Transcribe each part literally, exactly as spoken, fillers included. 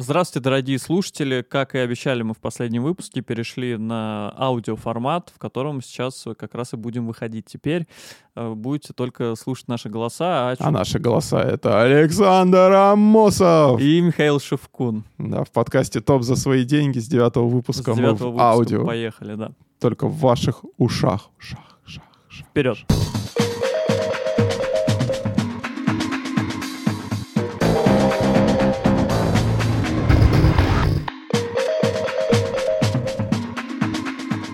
Здравствуйте, дорогие слушатели. Как и обещали, мы в последнем выпуске перешли на аудиоформат, в котором сейчас как раз и будем выходить. Теперь будете только слушать наши голоса. А, а наши голоса — это Александр Амосов и Михаил Шевкун. Да, в подкасте «Топ за свои деньги» с девятого выпуска. С девятого выпуска аудио. Поехали, да. Только в ваших ушах. Ушах, ушах, ушах. Вперед.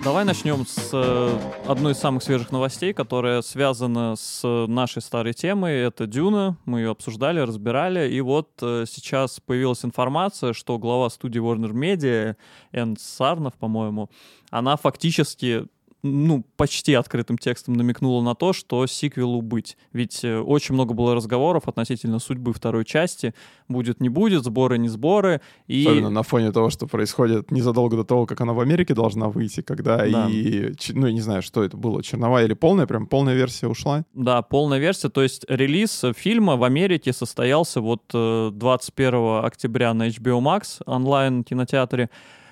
Давай начнем с одной из самых свежих новостей, которая связана с нашей старой темой. Это «Дюна». Мы ее обсуждали, разбирали. И вот сейчас появилась информация, что глава студии Warner Media, Энн Сарнов, по-моему, она фактически, ну, почти открытым текстом намекнула на то, что сиквелу быть. Ведь очень много было разговоров относительно судьбы второй части. Будет, не будет, сборы, не сборы. И... Особенно на фоне того, что происходит незадолго до того, как она в Америке должна выйти, когда да. и... Ну, я не знаю, что это было, черновая или полная, прям полная версия ушла. Да, полная версия. То есть релиз фильма в Америке состоялся вот двадцать первого октября на эйч би о Макс онлайн-кинотеатре.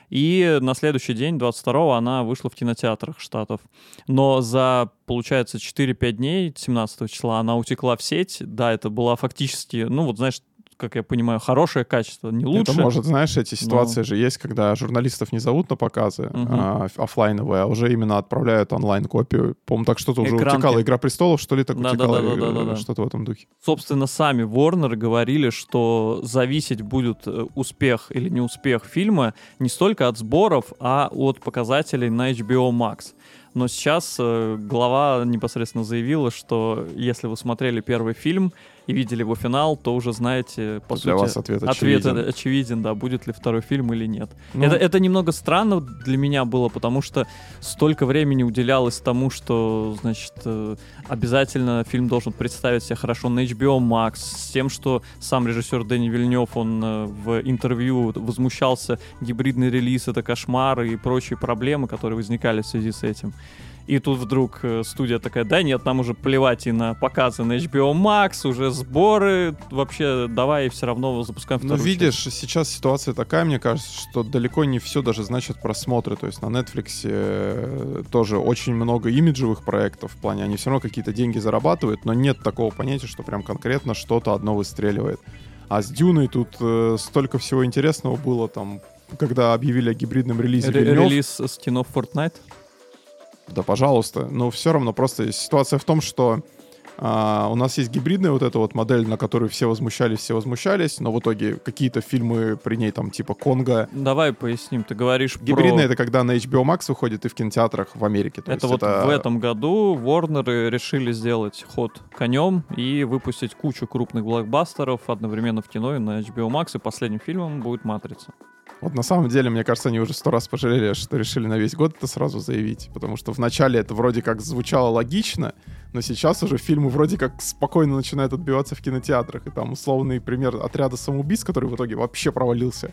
И на следующий день, двадцать второго, она вышла в кинотеатрах штатов. Но за, получается, четыре-пять дней, семнадцатого числа, она утекла в сеть. Да, это была фактически, ну вот, знаешь, как я понимаю, хорошее качество, не лучше. Это может, знаешь, эти ситуации но... же есть, когда журналистов не зовут на показы угу. а, офлайновые, а уже именно отправляют онлайн-копию. По-моему, так что-то уже Экранки. утекало. «Игра престолов», что ли, так да, утекало? Да, да, да, да, да, что-то в этом духе. Собственно, сами Warner говорили, что зависеть будет успех или не успех фильма не столько от сборов, а от показателей на эйч би о Макс. Но сейчас э, глава непосредственно заявила, что если вы смотрели первый фильм и видели его финал, то уже знаете, по сути, для вас ответ очевиден. Ответ очевиден, да, будет ли второй фильм или нет. Ну. Это, это немного странно для меня было, потому что столько времени уделялось тому, что, значит, обязательно фильм должен представить себя хорошо на эйч би о Макс, с тем, что сам режиссер Дени Вильнёв, он в интервью возмущался: гибридный релиз — это кошмар, и прочие проблемы, которые возникали в связи с этим. И тут вдруг студия такая: да нет, нам уже плевать и на показы на эйч би о Макс, уже сборы, вообще давай все равно запускаем вторую часть. Ну видишь, сейчас ситуация такая, мне кажется, что далеко не все даже значит просмотры, то есть на Netflix тоже очень много имиджевых проектов, в плане они все равно какие-то деньги зарабатывают, но нет такого понятия, что прям конкретно что-то одно выстреливает. А с «Дюной» тут э, столько всего интересного было, там, когда объявили о гибридном релизе. Релиз скинов Fortnite? Да, пожалуйста. Но все равно просто ситуация в том, что а, у нас есть гибридная вот эта вот модель, на которую все возмущались, все возмущались, но в итоге какие-то фильмы при ней там типа «Конго». Давай поясним, ты говоришь гибридная про... Гибридная — это когда на эйч би о Макс выходит и в кинотеатрах в Америке. То это есть вот это... в этом году Warner решили сделать ход конем и выпустить кучу крупных блокбастеров одновременно в кино и на эйч би о Макс, и последним фильмом будет «Матрица». Вот на самом деле, мне кажется, они уже сто раз пожалели, что решили на весь год это сразу заявить, потому что вначале это вроде как звучало логично, но сейчас уже фильмы вроде как спокойно начинают отбиваться в кинотеатрах, и там условный пример «Отряда самоубийц», который в итоге вообще провалился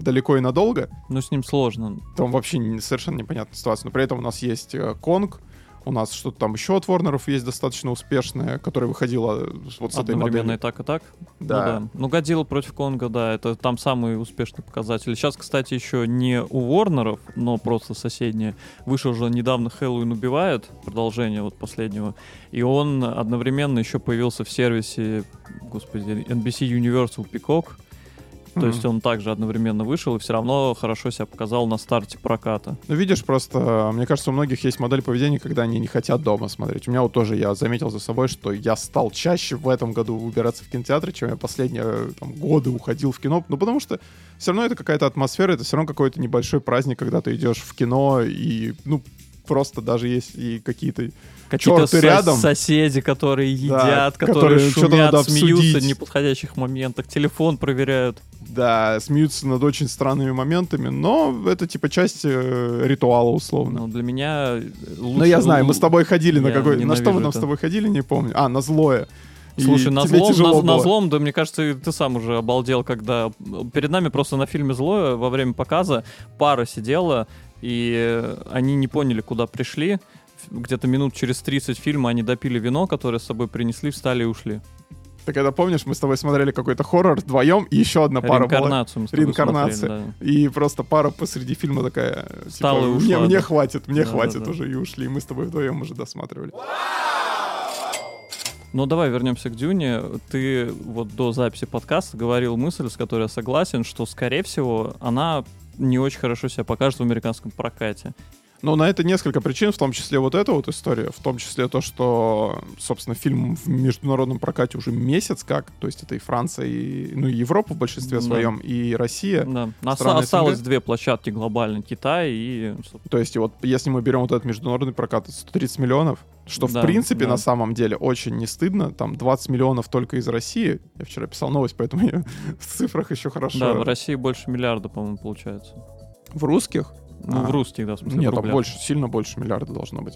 далеко и надолго. Но с ним сложно. Там вообще совершенно непонятная ситуация, но при этом у нас есть «Конг», у нас что-то там еще от Ворнеров есть одновременно достаточно успешное, которое выходило вот с этой модели. Одновременно и так, и так. Да. Ну, да. ну «Годзилла против Конга», да, это там самые успешные показатели. Сейчас, кстати, еще не у Ворнеров, но просто соседние. Вышел уже недавно «Хэллоуин убивает», продолжение вот последнего. И он одновременно еще появился в сервисе, господи, эн би си Юниверсал Пикок. То mm-hmm. есть он также одновременно вышел и все равно хорошо себя показал на старте проката. Ну, видишь, просто, мне кажется, у многих есть модель поведения, когда они не хотят дома смотреть. У меня вот тоже, я заметил за собой, что я стал чаще в этом году выбираться в кинотеатры, чем я последние там годы уходил в кино. Ну, потому что все равно это какая-то атмосфера, это все равно какой-то небольшой праздник, когда ты идешь в кино и, ну, просто даже есть и какие-то... Какие-то со- рядом. соседи, которые едят, да, которые, которые шумят, смеются в неподходящих моментах, телефон проверяют. Да, смеются над очень странными моментами, но это типа часть э, ритуала условно. Ну, для меня... Лучше... Ну, я знаю, мы с тобой ходили я на какой... На что мы там это. с тобой ходили, не помню. А, на «Злое». Слушай, на злом, на, на злом, да, мне кажется, ты сам уже обалдел, когда... Перед нами просто на фильме «Злое» во время показа пара сидела, и они не поняли, куда пришли. Где-то минут через тридцать фильма они допили вино, которое с собой принесли, встали и ушли. Ты когда помнишь, мы с тобой смотрели какой-то хоррор вдвоем, и еще одна пара Реинкарнацию была. Мы с тобой Реинкарнация. Смотрели, да. И просто пара посреди фильма такая, встала типа, и ушла, мне, да. мне хватит, мне да, хватит да, да. уже, и ушли. И мы с тобой вдвоем уже досматривали. Ну, давай вернемся к Дюне. Ты вот до записи подкаста говорил мысль, с которой я согласен, что, скорее всего, она не очень хорошо себя покажет в американском прокате. Ну, на это несколько причин, в том числе вот эта вот история, в том числе то, что, собственно, фильм в международном прокате уже месяц как, то есть это и Франция, и, ну, и Европа в большинстве своем, да. и Россия. Да. Оста- осталось две площадки глобально, Китай и... То есть вот если мы берем вот этот международный прокат, сто тридцать миллионов, что, да, в принципе, да. на самом деле очень не стыдно. Там двадцать миллионов только из России. Я вчера писал новость, поэтому я в цифрах еще хорошо. Да, в России больше миллиарда, по-моему, получается. В русских? Ну, а, в русских, да, в смысле. Нет, там больше, сильно больше миллиарда должно быть.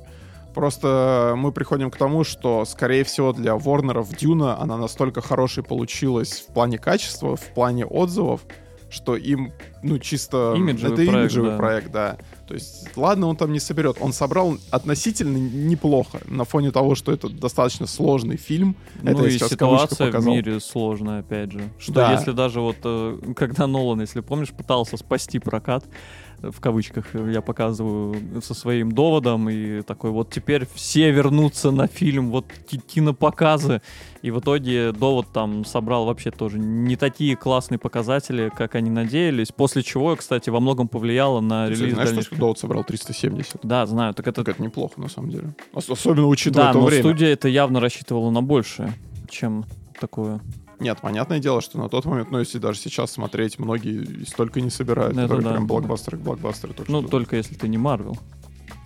Просто мы приходим к тому, что, скорее всего, для Warner Дюна она настолько хорошей получилась в плане качества, в плане отзывов, что им, ну, чисто... Имиджевый это проект, имиджевый да. проект, да. То есть, ладно, он там не соберет. Он собрал относительно неплохо, на фоне того, что это достаточно сложный фильм. Ну это и ситуация в мире сложная, опять же. Что да. если даже вот, когда Нолан, если помнишь, пытался спасти прокат, в кавычках я показываю, со своим доводом, и такой, вот теперь все вернутся на фильм, вот кинопоказы. И в итоге довод там собрал вообще тоже не такие классные показатели, как они надеялись. После чего, кстати, во многом повлияло на Ты релиз знаешь, дальнейших... Довод собрал триста семьдесят. Да, знаю. Так это... так это неплохо, на самом деле. Особенно учитывая да, то время. Да, но студия это явно рассчитывала на большее, чем такое. Нет, понятное дело, что на тот момент, ну, если даже сейчас смотреть, многие столько не собирают. Это да. Прям блокбастеры к блокбастеру. То, ну, что... только если ты не Марвел.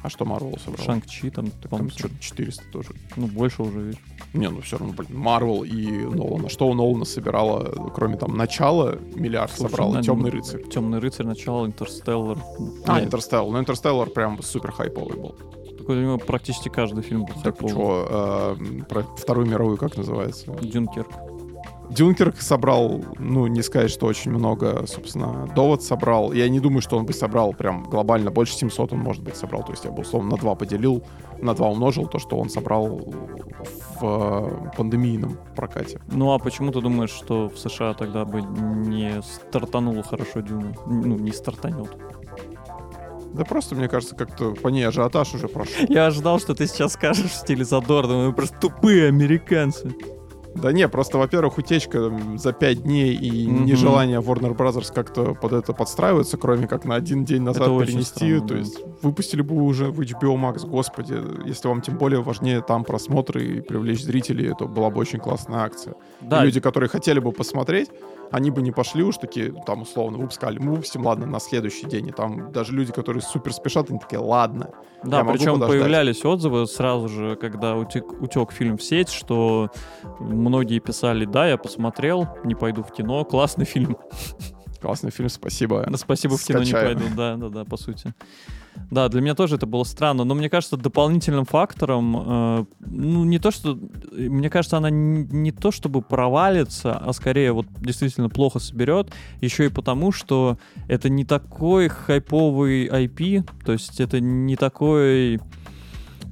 А что Марвел собрал? Шанг-Чи там, так, там что-то четыреста тоже. Ну, больше уже, видишь. Не, ну все равно, блин, Марвел и Нолана. Что у Нолана собирало, кроме там начала, миллиард Слушай, собрал, на... Темный рыцарь. Темный рыцарь, начало, Интерстеллар. А, Нет. Интерстеллар. Ну, Интерстеллар прям супер хайповый был. Такой у него практически каждый фильм был так, хайповый. Что, э, про Вторую мировую как называется? Дюнкерк. Дюнкерк собрал, ну, не сказать, что очень много, собственно, довод собрал. Я не думаю, что он бы собрал прям глобально. Больше семьсот он, может быть, собрал. То есть я бы, условно, на два поделил, на два умножил то, что он собрал в э, пандемийном прокате. Ну, а почему ты думаешь, что в США тогда бы не стартануло хорошо Дюна? Ну, не стартанет. Да просто, мне кажется, как-то по ней ажиотаж уже прошел. Я ожидал, что ты сейчас скажешь в стиле Задорнова. Мы просто тупые американцы. Да не, просто, во-первых, утечка за пять дней и mm-hmm. нежелание Warner Brothers как-то под это подстраиваться, кроме как на один день назад это перенести. Странно, то да. есть выпустили бы уже в эйч би оу Max, господи. Если вам тем более важнее там просмотры и привлечь зрителей, то была бы очень классная акция. Да. И люди, которые хотели бы посмотреть, они бы не пошли уж такие, там, условно, выпускали, мы выпустим, ладно, на следующий день. И там даже люди, которые супер спешат, они такие, ладно, да, причем подождать. Появлялись отзывы сразу же, когда утек, утек фильм в сеть, что многие писали, да, я посмотрел, не пойду в кино, классный фильм. Классный фильм, спасибо. Да, спасибо, Скачаем. В кино не пойду, да, да, да, по сути. Да, для меня тоже это было странно, но мне кажется, дополнительным фактором, э, ну, не то, что, мне кажется, она не, не то, чтобы провалится, а скорее вот действительно плохо соберет, еще и потому, что это не такой хайповый ай пи, то есть это не такой,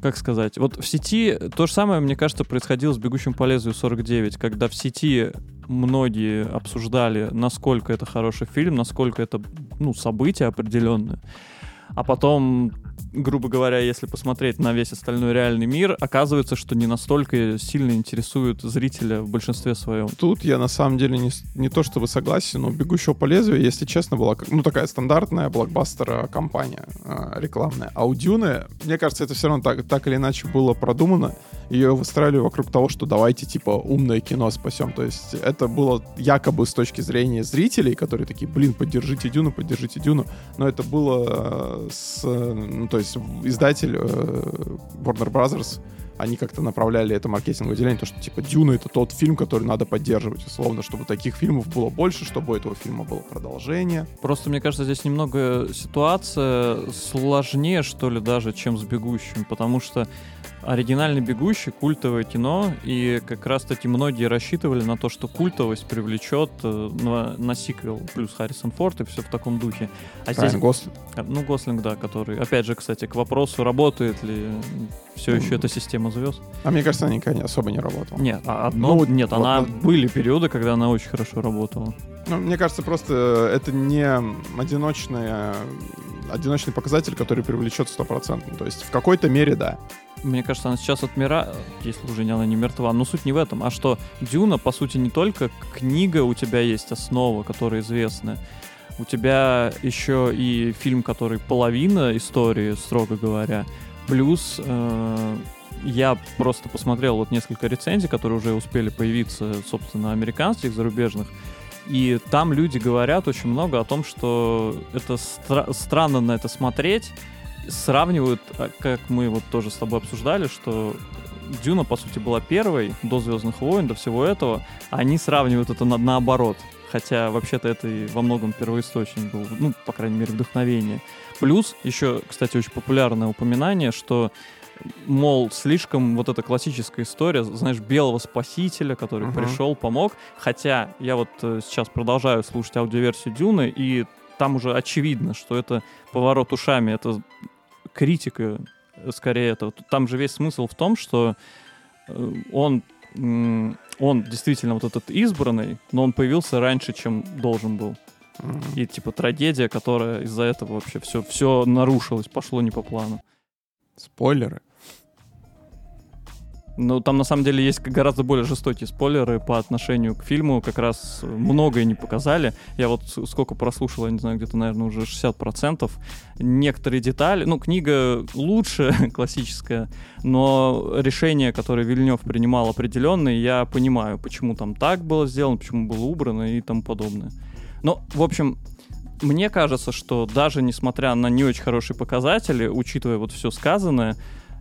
как сказать, вот в сети то же самое, мне кажется, происходило с «Бегущим по лезвию сорок девять», когда в сети многие обсуждали, насколько это хороший фильм, насколько это, ну, событие определенное. А потом, грубо говоря, если посмотреть на весь остальной реальный мир, оказывается, что не настолько сильно интересует зрителя в большинстве своем. Тут я на самом деле не, не то чтобы согласен, но «Бегущего по лезвию», если честно, была, ну, такая стандартная блокбастер-компания э, рекламная. А у Дюны, мне кажется, это все равно так, так или иначе было продумано. Ее выстраивали вокруг того, что давайте, типа, умное кино спасем. То есть это было якобы с точки зрения зрителей, которые такие, блин, поддержите Дюну, поддержите Дюну. Но это было... Э, С, ну, то есть издатель э, Warner Brothers, они как-то направляли это маркетинговое отделение, то, что типа «Дюна» — это тот фильм, который надо поддерживать, условно, чтобы таких фильмов было больше, чтобы у этого фильма было продолжение. Просто, мне кажется, здесь немного ситуация сложнее, что ли, даже, чем с «Бегущим», потому что оригинальный «Бегущий» — культовое кино, и как раз-таки многие рассчитывали на то, что культовость привлечет на, на сиквел, плюс Харрисон Форд и все в таком духе. А здесь... Гослинг. Ну, Гослинг, да, который, опять же, кстати, к вопросу, работает ли все еще эта система звезд. А мне кажется, она никогда особо не работала. Нет, одно... ну, Нет вот она... На... были периоды, когда она очень хорошо работала. Ну, мне кажется, просто это не одиночная... одиночный показатель, который привлечет стопроцентно. То есть в какой-то мере, да. Мне кажется, она сейчас отмира... Если уже она не мертва. Но суть не в этом. А что «Дюна», по сути, не только книга, у тебя есть основа, которая известна. У тебя еще и фильм, который половина истории, строго говоря. Плюс э, я просто посмотрел вот несколько рецензий, которые уже успели появиться, собственно, американских, зарубежных. И там люди говорят очень много о том, что это стра- странно на это смотреть. Сравнивают, как мы вот тоже с тобой обсуждали, что «Дюна», по сути, была первой до «Звездных войн», до всего этого. Они сравнивают это на- наоборот. Хотя, вообще-то, это и во многом первоисточник был. Ну, по крайней мере, вдохновение. Плюс, еще, кстати, очень популярное упоминание, что, мол, слишком вот эта классическая история, знаешь, белого спасителя, который uh-huh. пришел, помог. Хотя я вот сейчас продолжаю слушать аудиоверсию «Дюны», и там уже очевидно, что это поворот ушами, это критика, скорее, этого. Там же весь смысл в том, что он... он действительно вот этот избранный, но он появился раньше, чем должен был. Mm-hmm. И типа трагедия, которая из-за этого вообще все, все нарушилось, пошло не по плану. Спойлеры? Ну, там на самом деле есть гораздо более жестокие спойлеры по отношению к фильму. Как раз многое не показали. Я вот сколько прослушал, я не знаю, где-то, наверное, уже шестьдесят процентов. Некоторые детали... Ну, книга лучше, классическая, но решения, которые Вильнёв принимал, определенные, я понимаю, почему там так было сделано, почему было убрано и тому подобное. Но, в общем... Мне кажется, что даже несмотря на не очень хорошие показатели, учитывая вот все сказанное,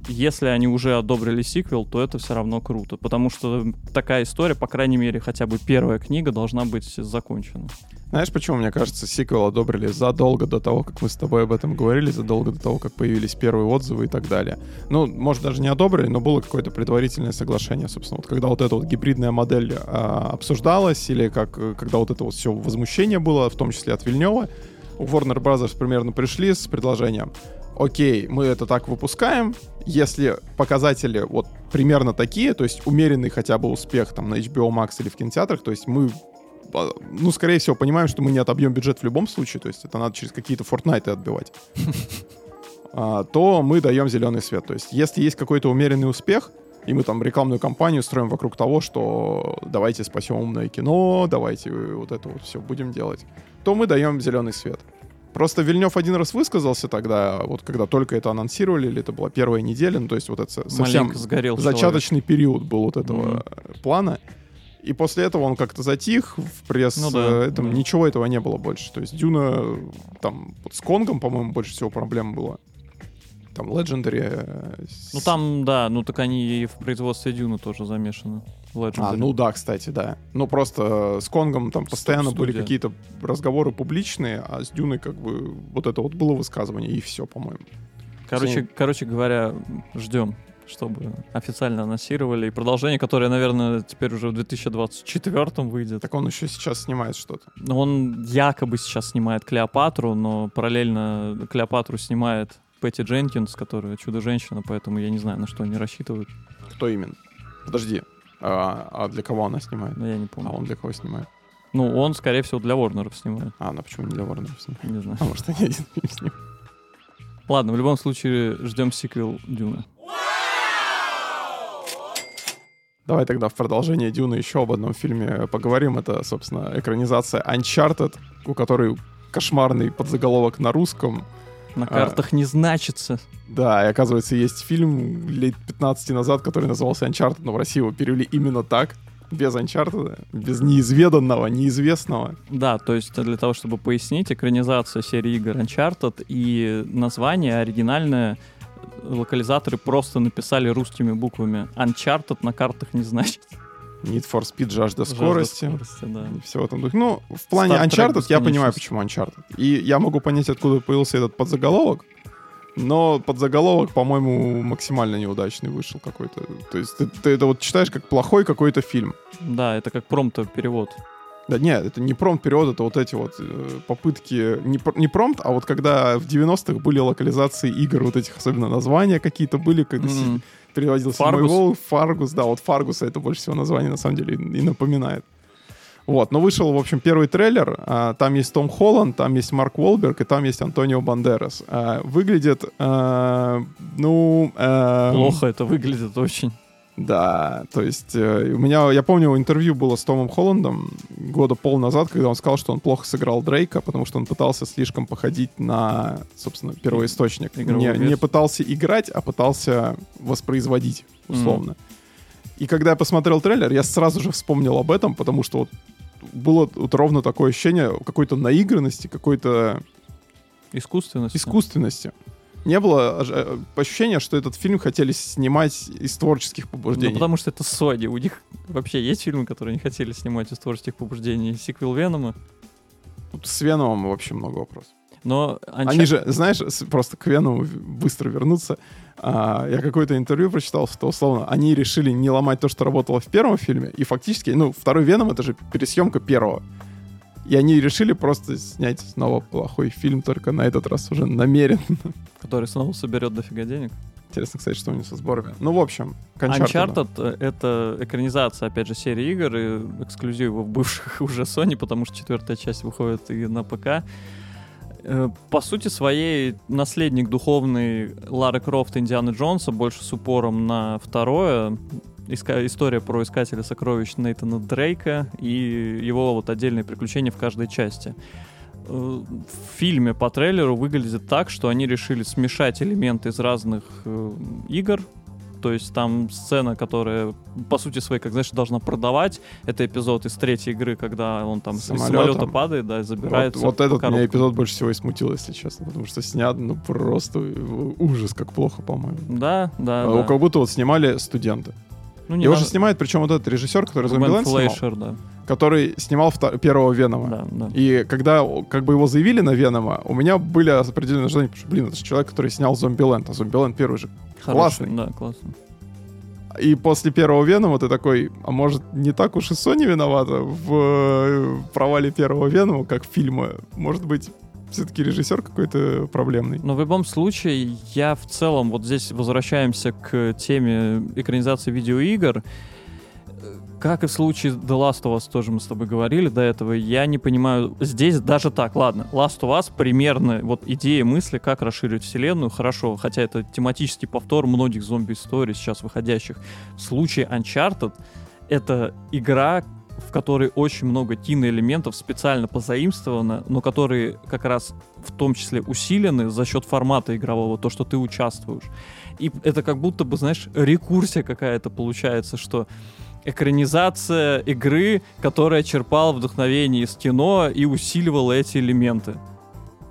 если они уже одобрили сиквел, то это все равно круто. Потому что такая история, по крайней мере, хотя бы первая книга должна быть закончена. Знаешь, почему, мне кажется, сиквел одобрили задолго до того, как мы с тобой об этом говорили, задолго до того, как появились первые отзывы и так далее. Ну, может, даже не одобрили, но было какое-то предварительное соглашение, собственно. Вот когда вот эта вот гибридная модель а, обсуждалась, или как, когда вот это вот все возмущение было, в том числе от Вильнёва, у Warner Bros. Примерно пришли с предложением: окей, мы это так выпускаем, если показатели вот примерно такие, то есть умеренный хотя бы успех там на эйч би о Макс или в кинотеатрах, то есть мы, ну, скорее всего, понимаем, что мы не отобьем бюджет в любом случае, то есть это надо через какие-то Fortnite отбивать, то мы даем зеленый свет. То есть если есть какой-то умеренный успех, и мы там рекламную кампанию строим вокруг того, что давайте спасем умное кино, давайте вот это вот все будем делать, то мы даем зеленый свет. Просто Вильнёв один раз высказался тогда, вот когда только это анонсировали, или это была первая неделя, ну то есть вот это совсем зачаточный человек. Период был вот этого mm-hmm. плана. И после этого он как-то затих в пресс, ну, да, этом, да. Ничего этого не было больше. То есть «Дюна», там вот с Конгом, по-моему, больше всего проблем было. Там Legendary... Ну там, да, ну так они и в производстве «Дюны» тоже замешаны. Legendary. А, ну да, кстати, да. Ну просто с Конгом там постоянно Студия. Были какие-то разговоры публичные, а с «Дюной» как бы вот это вот было высказывание, и все, по-моему. Короче, С... короче говоря, ждем, чтобы официально анонсировали. И продолжение, которое, наверное, теперь уже в две тысячи двадцать четвёртом выйдет. Так он еще сейчас снимает что-то. Он якобы сейчас снимает «Клеопатру», но параллельно «Клеопатру» снимает Пэтти Дженкинс, которая «Чудо-женщина», поэтому я не знаю, на что они рассчитывают. Кто именно? Подожди, а, а для кого она снимает? Я не помню. А он для кого снимает? Ну, он, скорее всего, для Warner снимает. А она почему не для Warner снимает? Не знаю. А может, они один фильм снимают? Ладно, в любом случае, ждем сиквел «Дюны». Давай тогда в продолжение «Дюны» еще об одном фильме поговорим. Это, собственно, экранизация «Uncharted», у которой кошмарный подзаголовок на русском. На картах а, не значится. Да, и оказывается, есть фильм лет пятнадцать назад, который назывался «Uncharted», но в России его перевели именно так, без «Uncharted», без неизведанного, неизвестного. Да, то есть для того, чтобы пояснить, экранизация серии игр «Uncharted», и название оригинальное локализаторы просто написали русскими буквами: «Uncharted» на картах не значится. Need for Speed, жажда, жажда скорости. скорости да. Всего там. Ну, в плане Uncharted я понимаю, почему Uncharted. И я могу понять, откуда появился этот подзаголовок. Но подзаголовок, по-моему, максимально неудачный вышел какой-то. То есть ты, ты это вот читаешь как плохой какой-то фильм. Да, это как промпт-перевод. Да нет, это не промпт-перевод, это вот эти вот попытки... Не, не промпт, а вот когда в девяностых были локализации игр, вот этих особенно названия какие-то были, когда mm-hmm. переводился Фаргус. Моего, Фаргус, да, вот Фаргуса это больше всего название на самом деле и, и напоминает. Вот, но вышел, в общем, первый трейлер, а, там есть Том Холланд, там есть Марк Уолберг и там есть Антонио Бандерас. А, выглядит, а, ну... А, плохо это выглядит очень. Да, то есть э, у меня, я помню, интервью было с Томом Холландом года пол назад, когда он сказал, что он плохо сыграл Дрейка, потому что он пытался слишком походить на, собственно, первоисточник. Не, не пытался играть, а пытался воспроизводить, условно. Mm-hmm. И когда я посмотрел трейлер, я сразу же вспомнил об этом, потому что вот было вот ровно такое ощущение какой-то наигранности, какой-то... Искусственности. Искусственности. Не было ощущения, что этот фильм хотели снимать из творческих побуждений. Ну, потому что это Sony. У них вообще есть фильмы, которые не хотели снимать из творческих побуждений. Сиквел Венома. Тут с Веномом вообще много вопросов. Но Uncharted... Они же, знаешь, просто к Веному быстро вернуться. А, я какое-то интервью прочитал, что, условно, они решили не ломать то, что работало в первом фильме. И фактически, ну, второй Веном — это же пересъемка первого. И они решили просто снять снова плохой фильм, только на этот раз уже намеренно. Который снова соберет дофига денег. Интересно, кстати, что у них со сборами. Ну, в общем, Uncharted. Uncharted — это экранизация, опять же, серии игр и эксклюзивов бывших уже Sony, потому что четвертая часть выходит и на ПК. По сути своей, наследник духовный Лары Крофт и Индианы Джонса, больше с упором на второе. Иска- история про искателя сокровищ Нейтана Дрейка и его вот отдельные приключения в каждой части. В фильме по трейлеру выглядит так, что они решили смешать элементы из разных э, игр. То есть там сцена, которая по сути своей, как знаешь, должна продавать. Это эпизод из третьей игры, когда он там самолетом. Из самолета падает, да, и забирается. Вот, вот этот меня эпизод больше всего и смутил, если честно, потому что снят, ну, просто ужас, как плохо, по-моему. Да, да, а, да. Как будто вот снимали студенты. Ну, его даже... же снимает, причем вот этот режиссер, который Зомби-Лэнд снимал, да. Который снимал втор- первого Венома. Да, да. И когда как бы его заявили на Венома, у меня были определенные ожидания, потому что, блин, это же человек, который снял Зомби-Лэнд, а Зомби-Лэнд первый же хороший, классный. Да, классный. И после первого Венома ты такой, а может, не так уж и Sony виновата в провале первого Венома, как фильма, может быть... Все-таки режиссер какой-то проблемный. Но в любом случае, я в целом... Вот здесь возвращаемся к теме экранизации видеоигр. Как и в случае The Last of Us, тоже мы с тобой говорили до этого, я не понимаю... Здесь даже так, ладно, Last of Us примерно вот идея, мысли, как расширить вселенную, хорошо, хотя это тематический повтор многих зомби-историй сейчас выходящих. В случае Uncharted это игра... в которой очень много киноэлементов специально позаимствовано, но которые как раз в том числе усилены за счет формата игрового, то, что ты участвуешь. И это как будто бы, знаешь, рекурсия какая-то получается, что экранизация игры, которая черпала вдохновение из кино и усиливала эти элементы.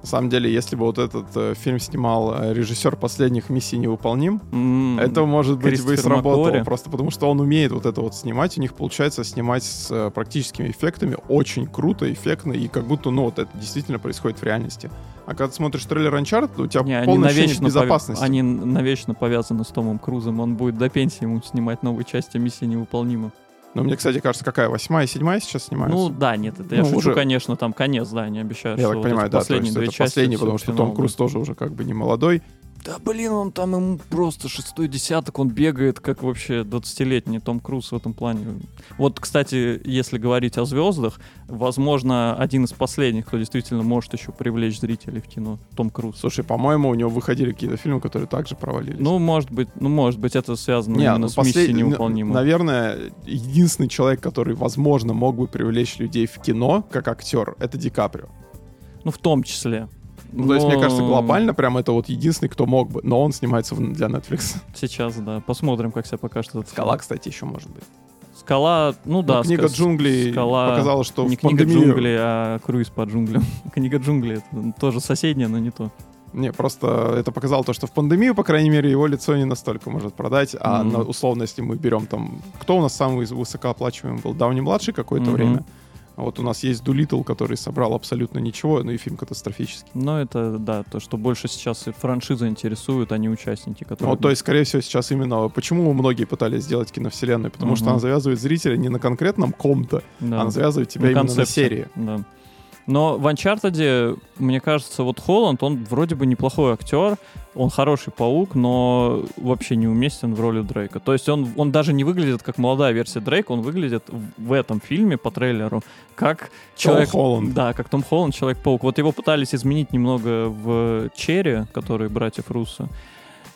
На самом деле, если бы вот этот э, фильм снимал э, режиссер «Последних миссий невыполним», mm-hmm. это, может быть, бы и сработало. Маккори. Просто потому что он умеет вот это вот снимать. У них получается снимать с э, практическими эффектами очень круто, эффектно, и как будто, ну, вот это действительно происходит в реальности. А когда ты смотришь трейлер «Uncharted», у тебя не, полное ощущение безопасности. Пов... Они навечно повязаны с Томом Крузом. Он будет до пенсии ему снимать новые части «Миссии невыполнима». Ну, мне, кстати, кажется, какая, восьмая и седьмая сейчас снимаются? Ну, да, нет, это я ну, шучу, уже... конечно, там конец, да, не обещаю, я что так понимаю, вот да, последние две это части. Последний, потому что Том Круз тоже уже как бы не молодой. Да, блин, он там ему просто шестой десяток, он бегает, как вообще двадцатилетний Том Круз в этом плане. Вот, кстати, если говорить о звездах, возможно, один из последних, кто действительно может еще привлечь зрителей в кино, Том Круз. Слушай, по-моему, у него выходили какие-то фильмы, которые также провалились. Ну, может быть, ну, может быть, это связано не, именно ну, с послед... миссией невыполнимой. Наверное, единственный человек, который, возможно, мог бы привлечь людей в кино, как актер, это Ди Каприо. Ну, в том числе. Ну, но... то есть, мне кажется, глобально прям это вот единственный, кто мог бы. Но он снимается для Netflix. Сейчас, да. Посмотрим, как себя покажет этот «Скала», фильм. Кстати, еще может быть. «Скала», ну да. Но «Книга ск... джунглей» Скала... показала, что не в пандемию... Не «Книга джунглей», а «Круиз по джунглям». «Книга джунглей» — это тоже соседняя, но не то. Не, просто это показало то, что в пандемию, по крайней мере, его лицо не настолько может продать. А mm-hmm. на, условно, если мы берем там... Кто у нас самый высокооплачиваемый был? Дауни-младший какое-то mm-hmm. время. А вот у нас есть Дулиттл, который собрал абсолютно ничего, но и фильм катастрофический. Ну, это, да, то, что больше сейчас и франшизы интересуют, а не участники, которые... Ну, то есть, скорее всего, сейчас именно... Почему многие пытались сделать киновселенную? Потому угу. что она завязывает зрителя не на конкретном ком-то, да. она завязывает тебя на именно концепции. На серии. Да. Но в Uncharted, мне кажется, вот Холланд, он вроде бы неплохой актер, он хороший паук, но вообще неуместен в роли Дрейка. То есть он, он даже не выглядит как молодая версия Дрейка, он выглядит в этом фильме по трейлеру как человек... Том Холланд. Да, как Том Холланд, Человек-паук. Вот его пытались изменить немного в Черри, который братьев Руссо.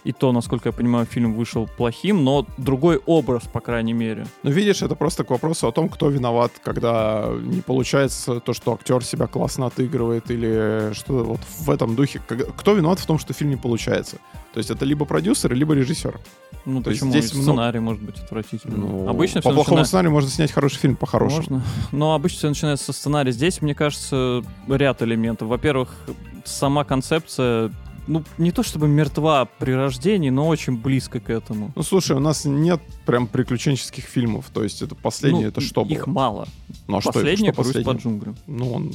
И то, насколько я понимаю, фильм вышел плохим, но другой образ, по крайней мере. Ну, видишь, это просто к вопросу о том, кто виноват, когда не получается то, что актер себя классно отыгрывает, или что вот в этом духе. Кто виноват в том, что фильм не получается? То есть это либо продюсер, либо режиссер. Ну, то почему? Здесь сценарий много... может быть отвратительный. Ну, обычно по плохому начина... сценарию можно снять хороший фильм по-хорошему. Можно. Но обычно все начинается со сценария. Здесь, мне кажется, ряд элементов. Во-первых, сама концепция... Ну, не то чтобы мертва при рождении, но очень близко к этому. Ну, слушай, у нас нет прям приключенческих фильмов. То есть это последнее, ну, это что их было? Их мало. Ну, а последнее, что, что «Круиз по джунглям». Ну, он...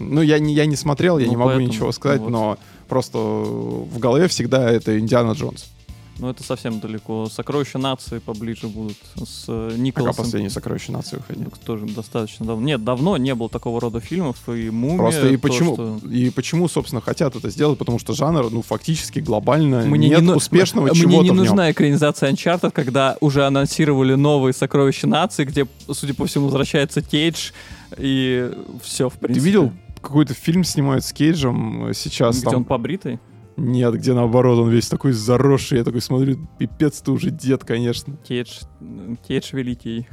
Ну, я не, я не смотрел, я ну, не могу поэтому, ничего сказать, вот. Но просто в голове всегда это «Индиана Джонс». Ну, это совсем далеко. «Сокровища нации» поближе будут с Николасом. Пока последние «Сокровища нации» выходили. Тоже достаточно давно. Нет, давно не было такого рода фильмов, и «Мумия». Просто и, то, почему, что... и почему, собственно, хотят это сделать? Потому что жанр, ну, фактически глобально мне нет не успешного ну, чего-то в нем. Мне не нужна экранизация «Uncharted», когда уже анонсировали новые «Сокровища нации», где, судя по всему, возвращается Кейдж, и все, в принципе. Ты видел, какой-то фильм снимают с Кейджем сейчас? Где там... он побритый? Нет, где наоборот, он весь такой заросший. Я такой смотрю, пипец, ты уже дед, конечно. Кейдж, Кейдж великий.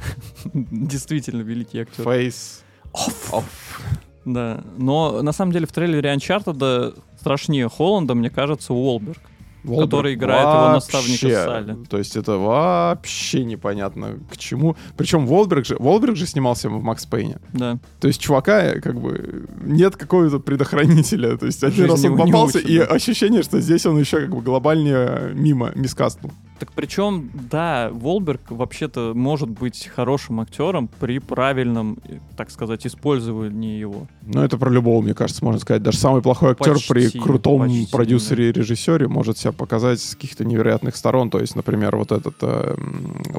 Действительно великий актер. Фейс. Офф. Да, но на самом деле в трейлере Uncharted страшнее Холланда, мне кажется, Уолберг, Уолберг, который играет вообще. Его наставника в Сале. То есть это вообще непонятно к чему. Причем Уолберг же, Уолберг же снимался в Макс Пейне. Да. То есть чувака как бы нет какого-то предохранителя. То есть один раз он попался, и ощущение, что здесь он еще как бы глобальнее мимо мискастнул. Так причем, да, Уолберг вообще-то может быть хорошим актером при правильном, так сказать, использовании его. Ну, это про любого, мне кажется, можно сказать. Даже самый плохой актер почти, при крутом почти, продюсере и да. режиссере может себя показать с каких-то невероятных сторон. То есть, например, вот этот э,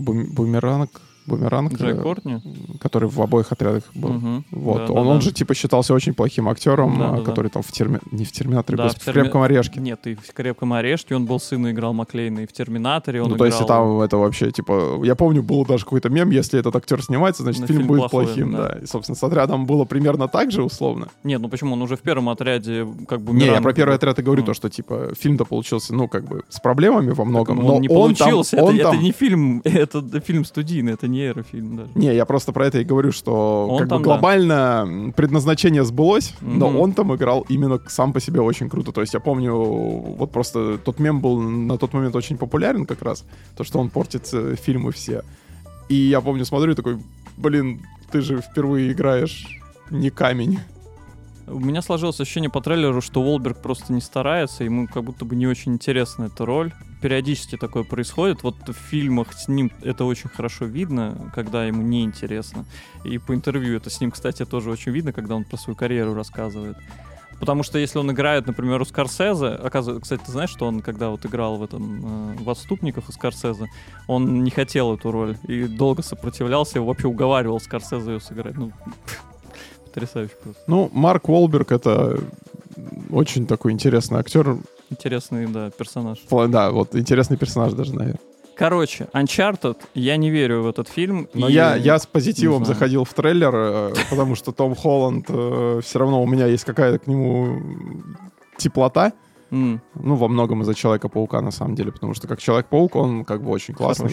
бум, бумеранг, бумеранг Джай Кортни, который в обоих отрядах был. Угу. Вот. Да, он, да, он да. же типа считался очень плохим актером, да, да, который да. там в терми... не в Терминаторе, да, господи, в, терми... в Крепком орешке. Нет, и в Крепком орешке он был сына, играл Маклейна, и в Терминаторе он ну, играл. Ну то есть там это вообще типа, я помню, был даже какой-то мем, если этот актер снимается, значит фильм, фильм будет плохой, плохим, да. да. И собственно с отрядом было примерно так же условно. Нет, ну почему? Он уже в первом отряде как бы. Не, я про первый отряд и говорю ну. то, что типа фильм-то получился, ну как бы с проблемами во многом. Так, он но не он получился, там, это, он это там... не фильм, это фильм студийный, это не эрофильм даже. Не, я просто про это и говорю, что как там, бы, глобально да. предназначение сбылось, mm-hmm. но он там играл именно сам по себе очень круто. То есть я помню, вот просто тот мем был на тот момент очень популярен как раз, то, что он портит фильмы все. И я помню, смотрю такой, блин, ты же впервые играешь не камень. У меня сложилось ощущение по трейлеру, что Уолберг просто не старается, ему как будто бы не очень интересна эта роль. Периодически такое происходит. Вот в фильмах с ним это очень хорошо видно, когда ему неинтересно. И по интервью это с ним, кстати, тоже очень видно, когда он про свою карьеру рассказывает. Потому что если он играет, например, у Скорсезе, оказывается, кстати, ты знаешь, что он, когда вот играл в этом э, в «Отступниках» у Скорсезе, он не хотел эту роль и долго сопротивлялся, его вообще уговаривал Скорсезе ее сыграть. Ну... Потрясающе просто. Ну, Марк Уолберг — это очень такой интересный актер. Интересный, да, персонаж. Да, вот, интересный персонаж даже, наверное. Короче, Uncharted, я не верю в этот фильм. Но и... я, я с позитивом заходил в трейлер, потому что Том Холланд, все равно у меня есть какая-то к нему теплота. Ну, во многом из-за Человека-паука, на самом деле, потому что как Человек-паук, он как бы очень классный.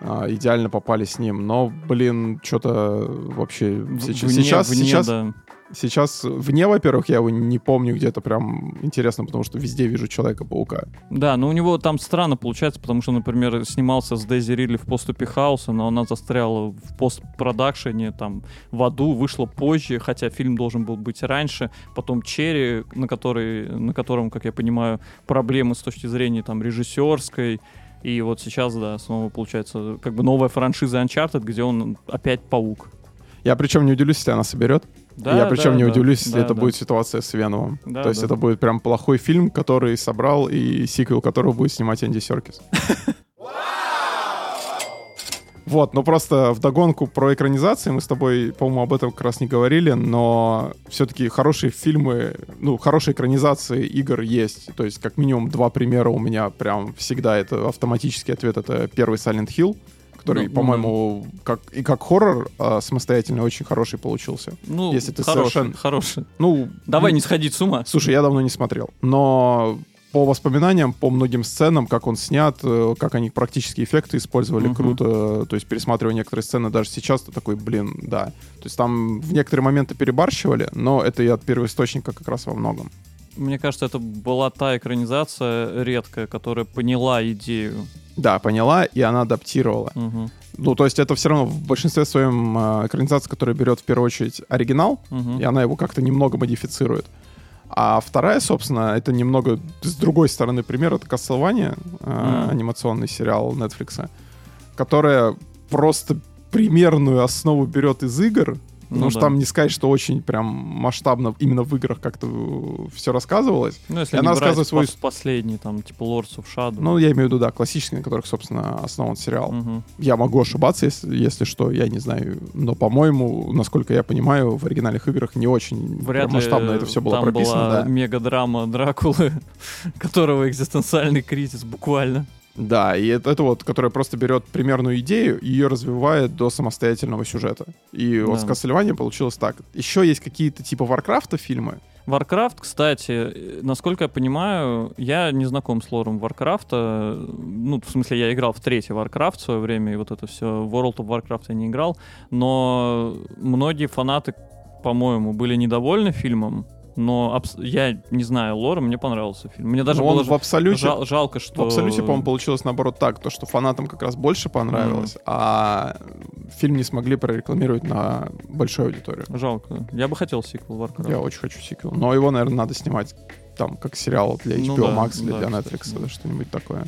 А, идеально попали с ним, но, блин, что-то вообще... В, сейчас, вне, сейчас, вне, сейчас, да. сейчас вне, во-первых, я его не помню где-то прям интересно, потому что везде вижу Человека-паука. Да, но у него там странно получается, потому что, например, снимался с Дейзи Ридли в «Поступе Хауса», но она застряла в постпродакшене, там, в аду, вышла позже, хотя фильм должен был быть раньше. Потом «Черри», на, который, на котором, как я понимаю, проблемы с точки зрения там режиссерской. И вот сейчас, да, снова получается как бы новая франшиза Uncharted, где он опять паук. Я причем не удивлюсь, если она соберет. Да, я причем да, не да, удивлюсь, если да, это да. будет ситуация с Веномом. Да, То есть да. это будет прям плохой фильм, который собрал, и сиквел которого будет снимать Энди Серкис. Вот, ну просто вдогонку про экранизации, мы с тобой, по-моему, об этом как раз не говорили, но все-таки хорошие фильмы, ну, хорошие экранизации игр есть. То есть как минимум два примера у меня прям всегда, это автоматический ответ, это первый Silent Hill, который, ну, по-моему, ну, как, и как хоррор а, самостоятельно очень хороший получился. Ну, Если ты хороший, совершенно... хороший. Ну, Давай ну... не сходить с ума. Слушай, я давно не смотрел, но... По воспоминаниям, по многим сценам, как он снят, как они практические эффекты использовали, uh-huh. круто. То есть, пересматривая некоторые сцены, даже сейчас, ты такой, блин, да. То есть, там в некоторые моменты перебарщивали, но это и от первоисточника как раз во многом. Мне кажется, это была та экранизация редкая, которая поняла идею. Да, поняла, и она адаптировала. Uh-huh. Ну, то есть это все равно в большинстве своем экранизация, которая берет в первую очередь оригинал, uh-huh. и она его как-то немного модифицирует. А вторая, собственно, это немного с другой стороны пример, это «Castlevania», mm-hmm. анимационный сериал Netflix, которая просто примерную основу берет из игр, ну, потому да. что там не сказать, что очень прям масштабно именно в играх как-то все рассказывалось. Ну, если и не брать свой... последний, там, типа Lords of Shadow. Ну, я имею в виду, да, классический, на которых, собственно, основан сериал. Mm-hmm. Я могу ошибаться, если, если что, я не знаю, но, по-моему, насколько я понимаю, в оригинальных играх не очень Вряд масштабно это все было прописано. Вряд ли там была да. мегадрама Дракулы, которого экзистенциальный кризис буквально. Да, и это, это вот, которая просто берет примерную идею и ее развивает до самостоятельного сюжета. И да. вот с Castlevania получилось так. Еще есть какие-то типа Варкрафта фильмы. Варкрафт, кстати, насколько я понимаю, я не знаком с лором Варкрафта. Ну, в смысле, я играл в третий Варкрафт в свое время, и вот это все. World of Warcraft я не играл. Но многие фанаты, по-моему, были недовольны фильмом. Но абс- я не знаю лора, мне понравился фильм. Мне даже было в абсолюте, жал- жалко, что... В абсолюте, по-моему, получилось наоборот так, то, что фанатам как раз больше понравилось, mm-hmm. а фильм не смогли прорекламировать на большую аудиторию. Жалко. Я бы хотел сиквел Warcraft. Я очень хочу сиквел, но его, наверное, надо снимать там как сериал для эйч би о ну, да, Max или да, для Netflix, кстати, да. что-нибудь такое.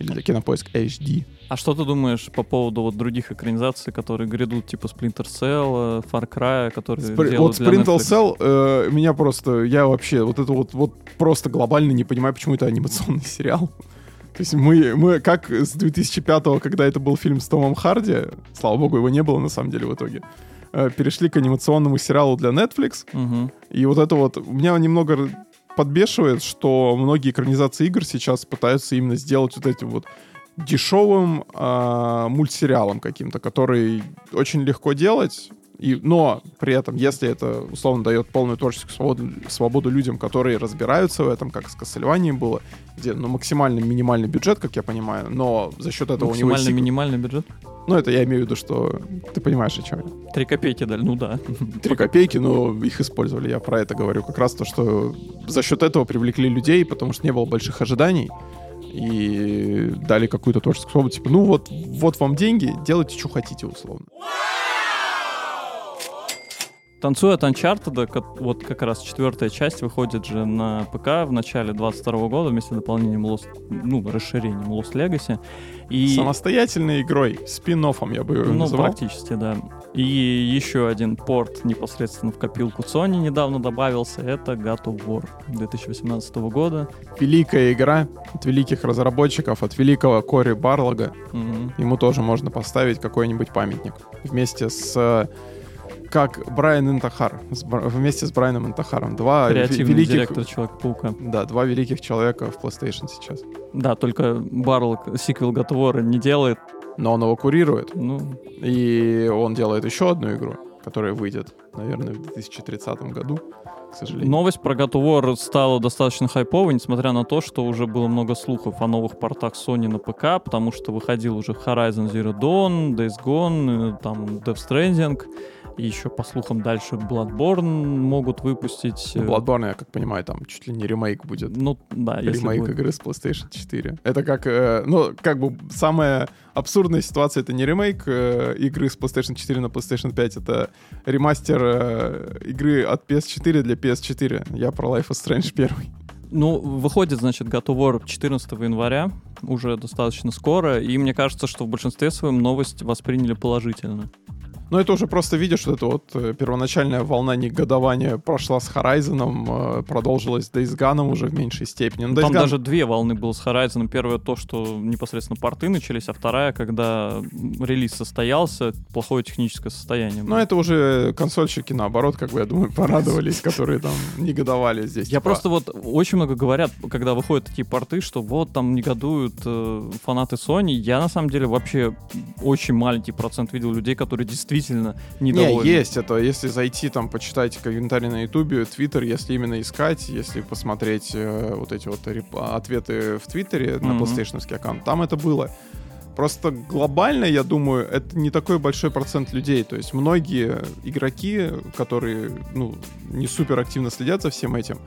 Или для Кинопоиск эйч ди. А что ты думаешь по поводу вот других экранизаций, которые грядут, типа Splinter Cell, Far Cry, которые Спри- делают для Netflix? Вот Splinter Cell э, меня просто... Я вообще вот это вот, вот просто глобально не понимаю, почему это анимационный сериал. То есть мы, мы как с две тысячи пятого, когда это был фильм с Томом Харди, слава богу, его не было на самом деле в итоге, э, перешли к анимационному сериалу для Netflix. Угу. И вот это вот... У меня немного... подбешивает, что многие экранизации игр сейчас пытаются именно сделать вот этим вот дешевым э, мультсериалом каким-то, который очень легко делать, и, но при этом, если это, условно, дает полную творческую свободу, свободу людям, которые разбираются в этом, как с Castlevania было, где, ну, максимально минимальный бюджет, как я понимаю, но за счет этого у него... Максимально минимальный бюджет? Ну, это я имею в виду, что ты понимаешь, о чем я. Три копейки дали, ну да. Три копейки, но их использовали, я про это говорю. Как раз то, что за счет этого привлекли людей, потому что не было больших ожиданий, и дали какую-то творческую свободу. Типа, ну вот, вот вам деньги, делайте, что хотите, условно. Танцуя от Uncharted, вот как раз четвертая часть выходит же на ПК в начале двадцать второго года вместе с дополнением Lost, ну, расширением Lost Legacy. И... Самостоятельной игрой, спин-оффом я бы его ну, называл. Ну, практически, да. И еще один порт непосредственно в копилку Sony недавно добавился, это God of War две тысячи восемнадцатого года. Великая игра от великих разработчиков, от великого Кори Барлога. Mm-hmm. Ему тоже можно поставить какой-нибудь памятник. Вместе с... Как Брайан Интахар, с, вместе с Брайаном Интахаром. Два Креативный великих, директор Человека-паука. Да, два великих человека в PlayStation сейчас. Да, только Барлок сиквел God of War не делает. Но он его курирует. Ну. И он делает еще одну игру, которая выйдет, наверное, в две тысячи тридцатом году, к сожалению. Новость про God of War стала достаточно хайповой, несмотря на то, что уже было много слухов о новых портах Sony на ПК, потому что выходил уже Horizon Zero Dawn, Days Gone, там, Death Stranding. И еще, по слухам, дальше Bloodborne могут выпустить. Bloodborne, я как понимаю, там чуть ли не ремейк будет. Ну, да, ремейк если будет. Игры с PlayStation четыре. Это как, э, ну, как бы самая абсурдная ситуация, это не ремейк э, игры с PlayStation четыре на PlayStation пять, это ремастер э, игры от пи эс четыре для пи эс четыре. Я про Life is Strange первый. Ну, выходит, значит, God of War четырнадцатого января, уже достаточно скоро, и мне кажется, что в большинстве своем новость восприняли положительно. Но это уже просто видишь, что это вот первоначальная волна негодования прошла с Horizon, продолжилась с Days Gone уже в меньшей степени. Но Days Там Gone... даже две волны было с Horizon. Первая то, что непосредственно порты начались, а вторая, когда релиз состоялся, плохое техническое состояние было. Ну это уже консольщики, наоборот, как бы, я думаю, порадовались, которые там негодовали здесь. Я просто вот очень много говорят, когда выходят такие порты, что вот там негодуют фанаты Sony. Я на самом деле вообще очень маленький процент видел людей, которые действительно недовольны. Не, есть это. Если зайти, там, почитать комментарии на Ютубе, Твиттер, если именно искать, если посмотреть э, вот эти вот реп- ответы в Твиттере mm-hmm. на PlayStation-овский аккаунт, там это было. Просто глобально, я думаю, это не такой большой процент людей. То есть многие игроки, которые, ну, не супер активно следят за всем этим,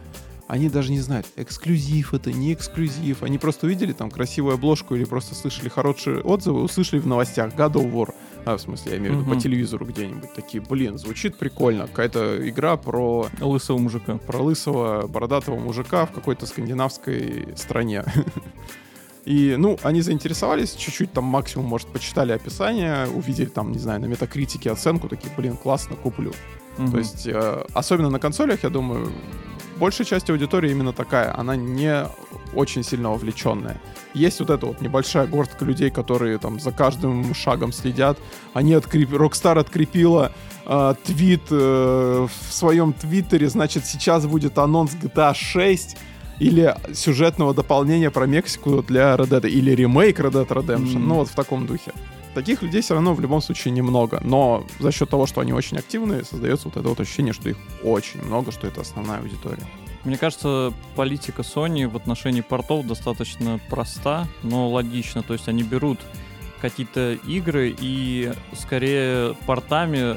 они даже не знают, эксклюзив это, не эксклюзив. Они просто увидели там красивую обложку или просто слышали хорошие отзывы, услышали в новостях God of War. А, в смысле, я имею в виду, угу. по телевизору где-нибудь такие, блин, звучит прикольно. Какая-то игра про... Лысого мужика. Про лысого бородатого мужика в какой-то скандинавской стране. И, ну, они заинтересовались чуть-чуть, там, максимум, может, почитали описание, увидели там, не знаю, на Метакритике оценку, такие, блин, классно, куплю. Угу. То есть, э, особенно на консолях, я думаю... Большая часть аудитории именно такая, она не очень сильно вовлеченная. Есть вот эта вот небольшая горстка людей, которые там за каждым шагом следят. Они откреп... Rockstar открепила э, твит э, в своем твиттере, значит, сейчас будет анонс джи ти эй шесть или сюжетного дополнения про Мексику для Red Dead, или ремейк Red Dead Redemption, mm. ну вот в таком духе. Таких людей все равно в любом случае немного, но за счет того, что они очень активны, создается вот это вот ощущение, что их очень много, что это основная аудитория. Мне кажется, политика Sony в отношении портов достаточно проста, но логична. То есть они берут какие-то игры и скорее портами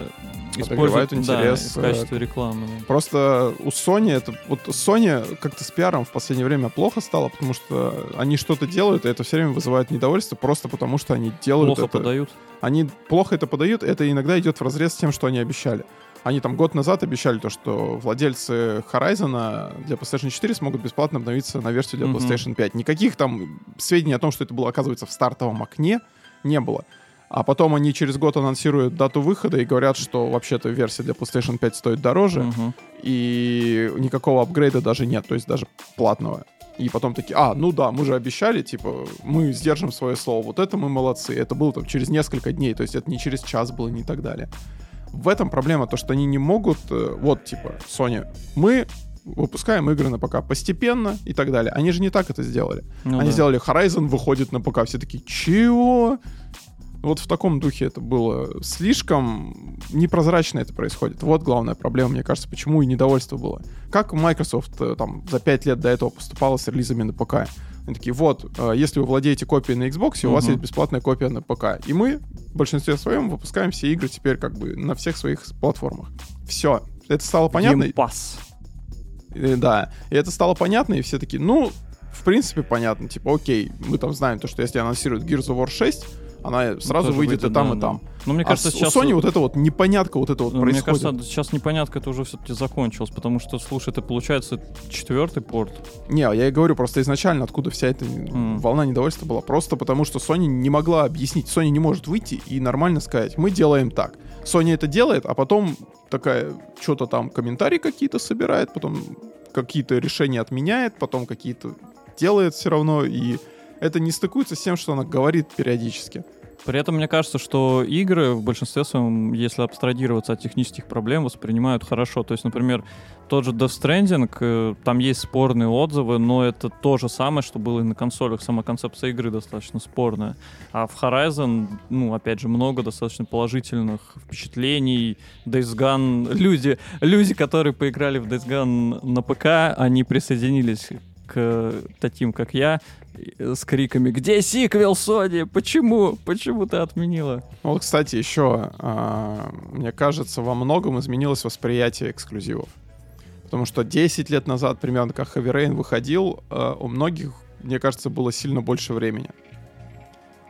используют интерес, да, в качестве рекламы. Просто у Sony это вот Sony как-то с пиаром в последнее время плохо стало, потому что они что-то делают, и это все время вызывает недовольство просто потому, что они делают плохо это. Подают. Они плохо это подают, это иногда идет вразрез с тем, что они обещали. Они там год назад обещали то, что владельцы Horizon для PlayStation четыре смогут бесплатно обновиться на версию для mm-hmm. PlayStation пять. Никаких там сведений о том, что это было, оказывается, в стартовом окне, не было. А потом они через год анонсируют дату выхода и говорят, что вообще-то версия для PlayStation пять стоит дороже, uh-huh. и никакого апгрейда даже нет, то есть даже платного. И потом такие, а, ну да, мы же обещали, типа, мы сдержим свое слово, вот это мы молодцы. Это было там через несколько дней, то есть это не через час было, не так далее. В этом проблема, то, что они не могут, вот, типа, Sony, мы... выпускаем игры на ПК постепенно и так далее. Они же не так это сделали. Ну, Они да. сделали Horizon, выходит на ПК. Все такие, чего? Вот в таком духе это было. Слишком непрозрачно это происходит. Вот главная проблема, мне кажется, почему и недовольство было. Как Microsoft там за пять лет до этого поступала с релизами на ПК. Они такие, вот, если вы владеете копией на Xbox, у вас есть бесплатная копия на ПК. И мы в большинстве своем выпускаем все игры теперь как бы на всех своих платформах. Все. Это стало понятно? Геймпасс. И, да, и это стало понятно, и все такие, ну, в принципе, понятно, типа, окей, мы там знаем то, что если анонсируют Гирс оф Вар шесть, она сразу выйдет, выйдет и там, да, и там. Но мне кажется, а сейчас... у Sony вот это вот непонятка вот это вот Но происходит. Мне кажется, сейчас непонятка это уже все-таки закончилось, потому что, слушай, это получается четвертый порт. Не, я и говорю, просто изначально откуда вся эта mm. волна недовольства была. Просто потому что Sony не могла объяснить, Sony не может выйти и нормально сказать, мы делаем так. Sony это делает, а потом такая, что-то там комментарии какие-то собирает, потом какие-то решения отменяет, потом какие-то делает все равно, и... это не стыкуется с тем, что она говорит периодически. При этом мне кажется, что игры в большинстве своем, если абстрагироваться от технических проблем, воспринимают хорошо. То есть, например, тот же Death Stranding, там есть спорные отзывы, но это то же самое, что было и на консолях. Сама концепция игры достаточно спорная. А в Horizon, ну, опять же, много достаточно положительных впечатлений. Days Gone... Люди, люди, которые поиграли в Days Gone на ПК, они присоединились к таким, как я, с криками «Где сиквел, Sony? Почему? Почему ты отменила?» Вот, кстати, еще, мне кажется, во многом изменилось восприятие эксклюзивов. Потому что десять лет назад, примерно как Heavy Rain выходил, у многих, мне кажется, было сильно больше времени.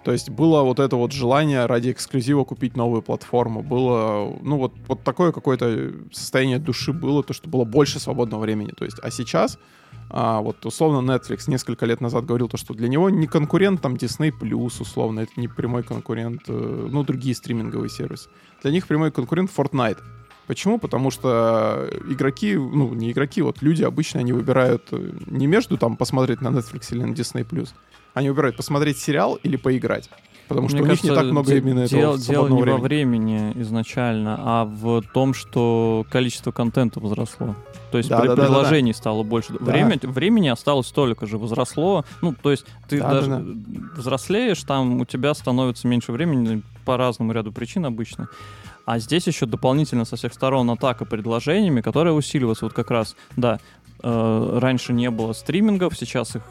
То есть было вот это вот желание ради эксклюзива купить новую платформу. Было, ну вот, вот такое какое-то состояние души было, то, что было больше свободного времени. То есть, а сейчас... А вот условно Netflix несколько лет назад говорил то, что для него не конкурент там Disney+, условно, это не прямой конкурент, ну, другие стриминговые сервисы. Для них прямой конкурент Fortnite. Почему? Потому что игроки, ну, не игроки, вот люди обычно, они выбирают не между там посмотреть на Netflix или на Disney+, они выбирают посмотреть сериал или поиграть. Потому что мне у кажется, них не так много де- именно де- этого свободного времени. Дело не во времени изначально, а в том, что количество контента возросло. То есть да, при- да, предложений да, да. стало больше. Да. Время, времени осталось столько же, возросло. Ну, то есть ты да, даже да, да. взрослеешь, там у тебя становится меньше времени по разному ряду причин обычно. А здесь еще дополнительно со всех сторон атака предложениями, которые усиливаются. Вот как раз, да, э, раньше не было стримингов, сейчас их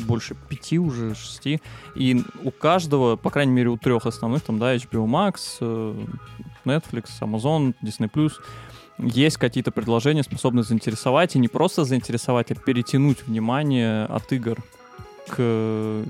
больше пяти уже, шести. И у каждого, по крайней мере, у трех основных, там, да, эйч би о Max, Netflix, Amazon, Disney+, есть какие-то предложения, способные заинтересовать, и не просто заинтересовать, а перетянуть внимание от игр к...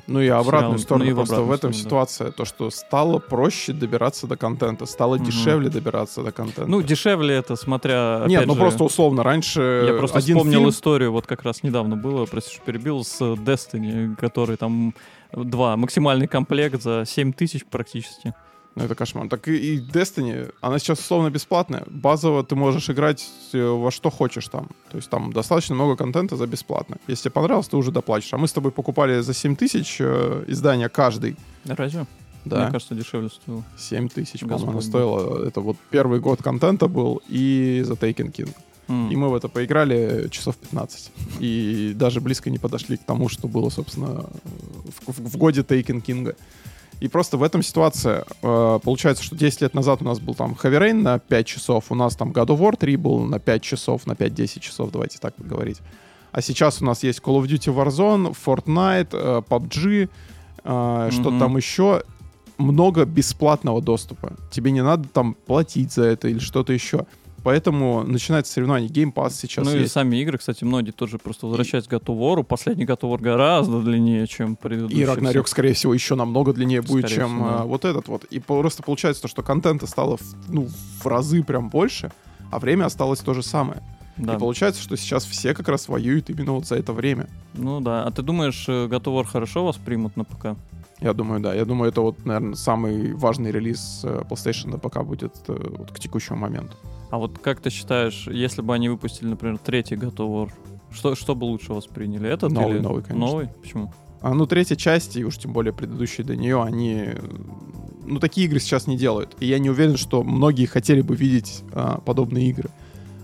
Ну и обратную сериалам. сторону, ну, и в просто обратную в этом сторону, ситуация, да. то, что стало проще добираться до контента, стало угу. дешевле добираться до контента. Ну, дешевле это, смотря... Нет, ну же, просто условно, раньше... Я просто один вспомнил фильм... историю, вот как раз недавно было, простите, что перебил, с Destiny, который там два, максимальный комплект за семь тысяч практически. Ну, это кошмар. Так и, и Destiny, она сейчас условно бесплатная. Базово ты можешь играть во что хочешь там. То есть там достаточно много контента за бесплатно. Если тебе понравилось, ты уже доплачешь. А мы с тобой покупали за семь тысяч э, издания каждый. Разве? Да. Мне кажется, дешевле стоило. семь тысяч, по-моему, она стоила. Это вот первый год контента был и The Taken King. Mm. И мы в это поиграли часов пятнадцать. И даже близко не подошли к тому, что было, собственно, в, в, в годе Taken King'а. И просто в этом ситуация. Получается, что десять лет назад у нас был там Heavy Rain на пять часов, у нас там God of War три был на пять часов, на пять-десять часов, давайте так поговорить. А сейчас у нас есть Call of Duty Warzone, Fortnite, пабг, mm-hmm. что там еще. Много бесплатного доступа. Тебе не надо там платить за это или что-то еще. Поэтому начинается соревнование. Game Pass сейчас Ну есть. И сами игры, кстати, многие тоже просто возвращаются к God of War. Последний God of War гораздо длиннее, чем предыдущий. И Рагнарёк, скорее всего, еще намного длиннее будет, скорее чем всего, да. вот этот вот. И просто получается то, что контента стало в, ну, в разы прям больше, а время осталось то же самое. Да. И получается, что сейчас все как раз воюют именно вот за это время. Ну да. А ты думаешь, God of War хорошо воспримут на ПК? Я думаю, да. Я думаю, это вот, наверное, самый важный релиз PlayStation на ПК будет вот, к текущему моменту. А вот как ты считаешь, если бы они выпустили, например, третий God of War, что, что бы лучше восприняли? Этот новый, или... новый, конечно. Новый? Почему? А, ну, третья часть, и уж тем более предыдущие до нее, они... Ну, такие игры сейчас не делают. И я не уверен, что многие хотели бы видеть а, подобные игры.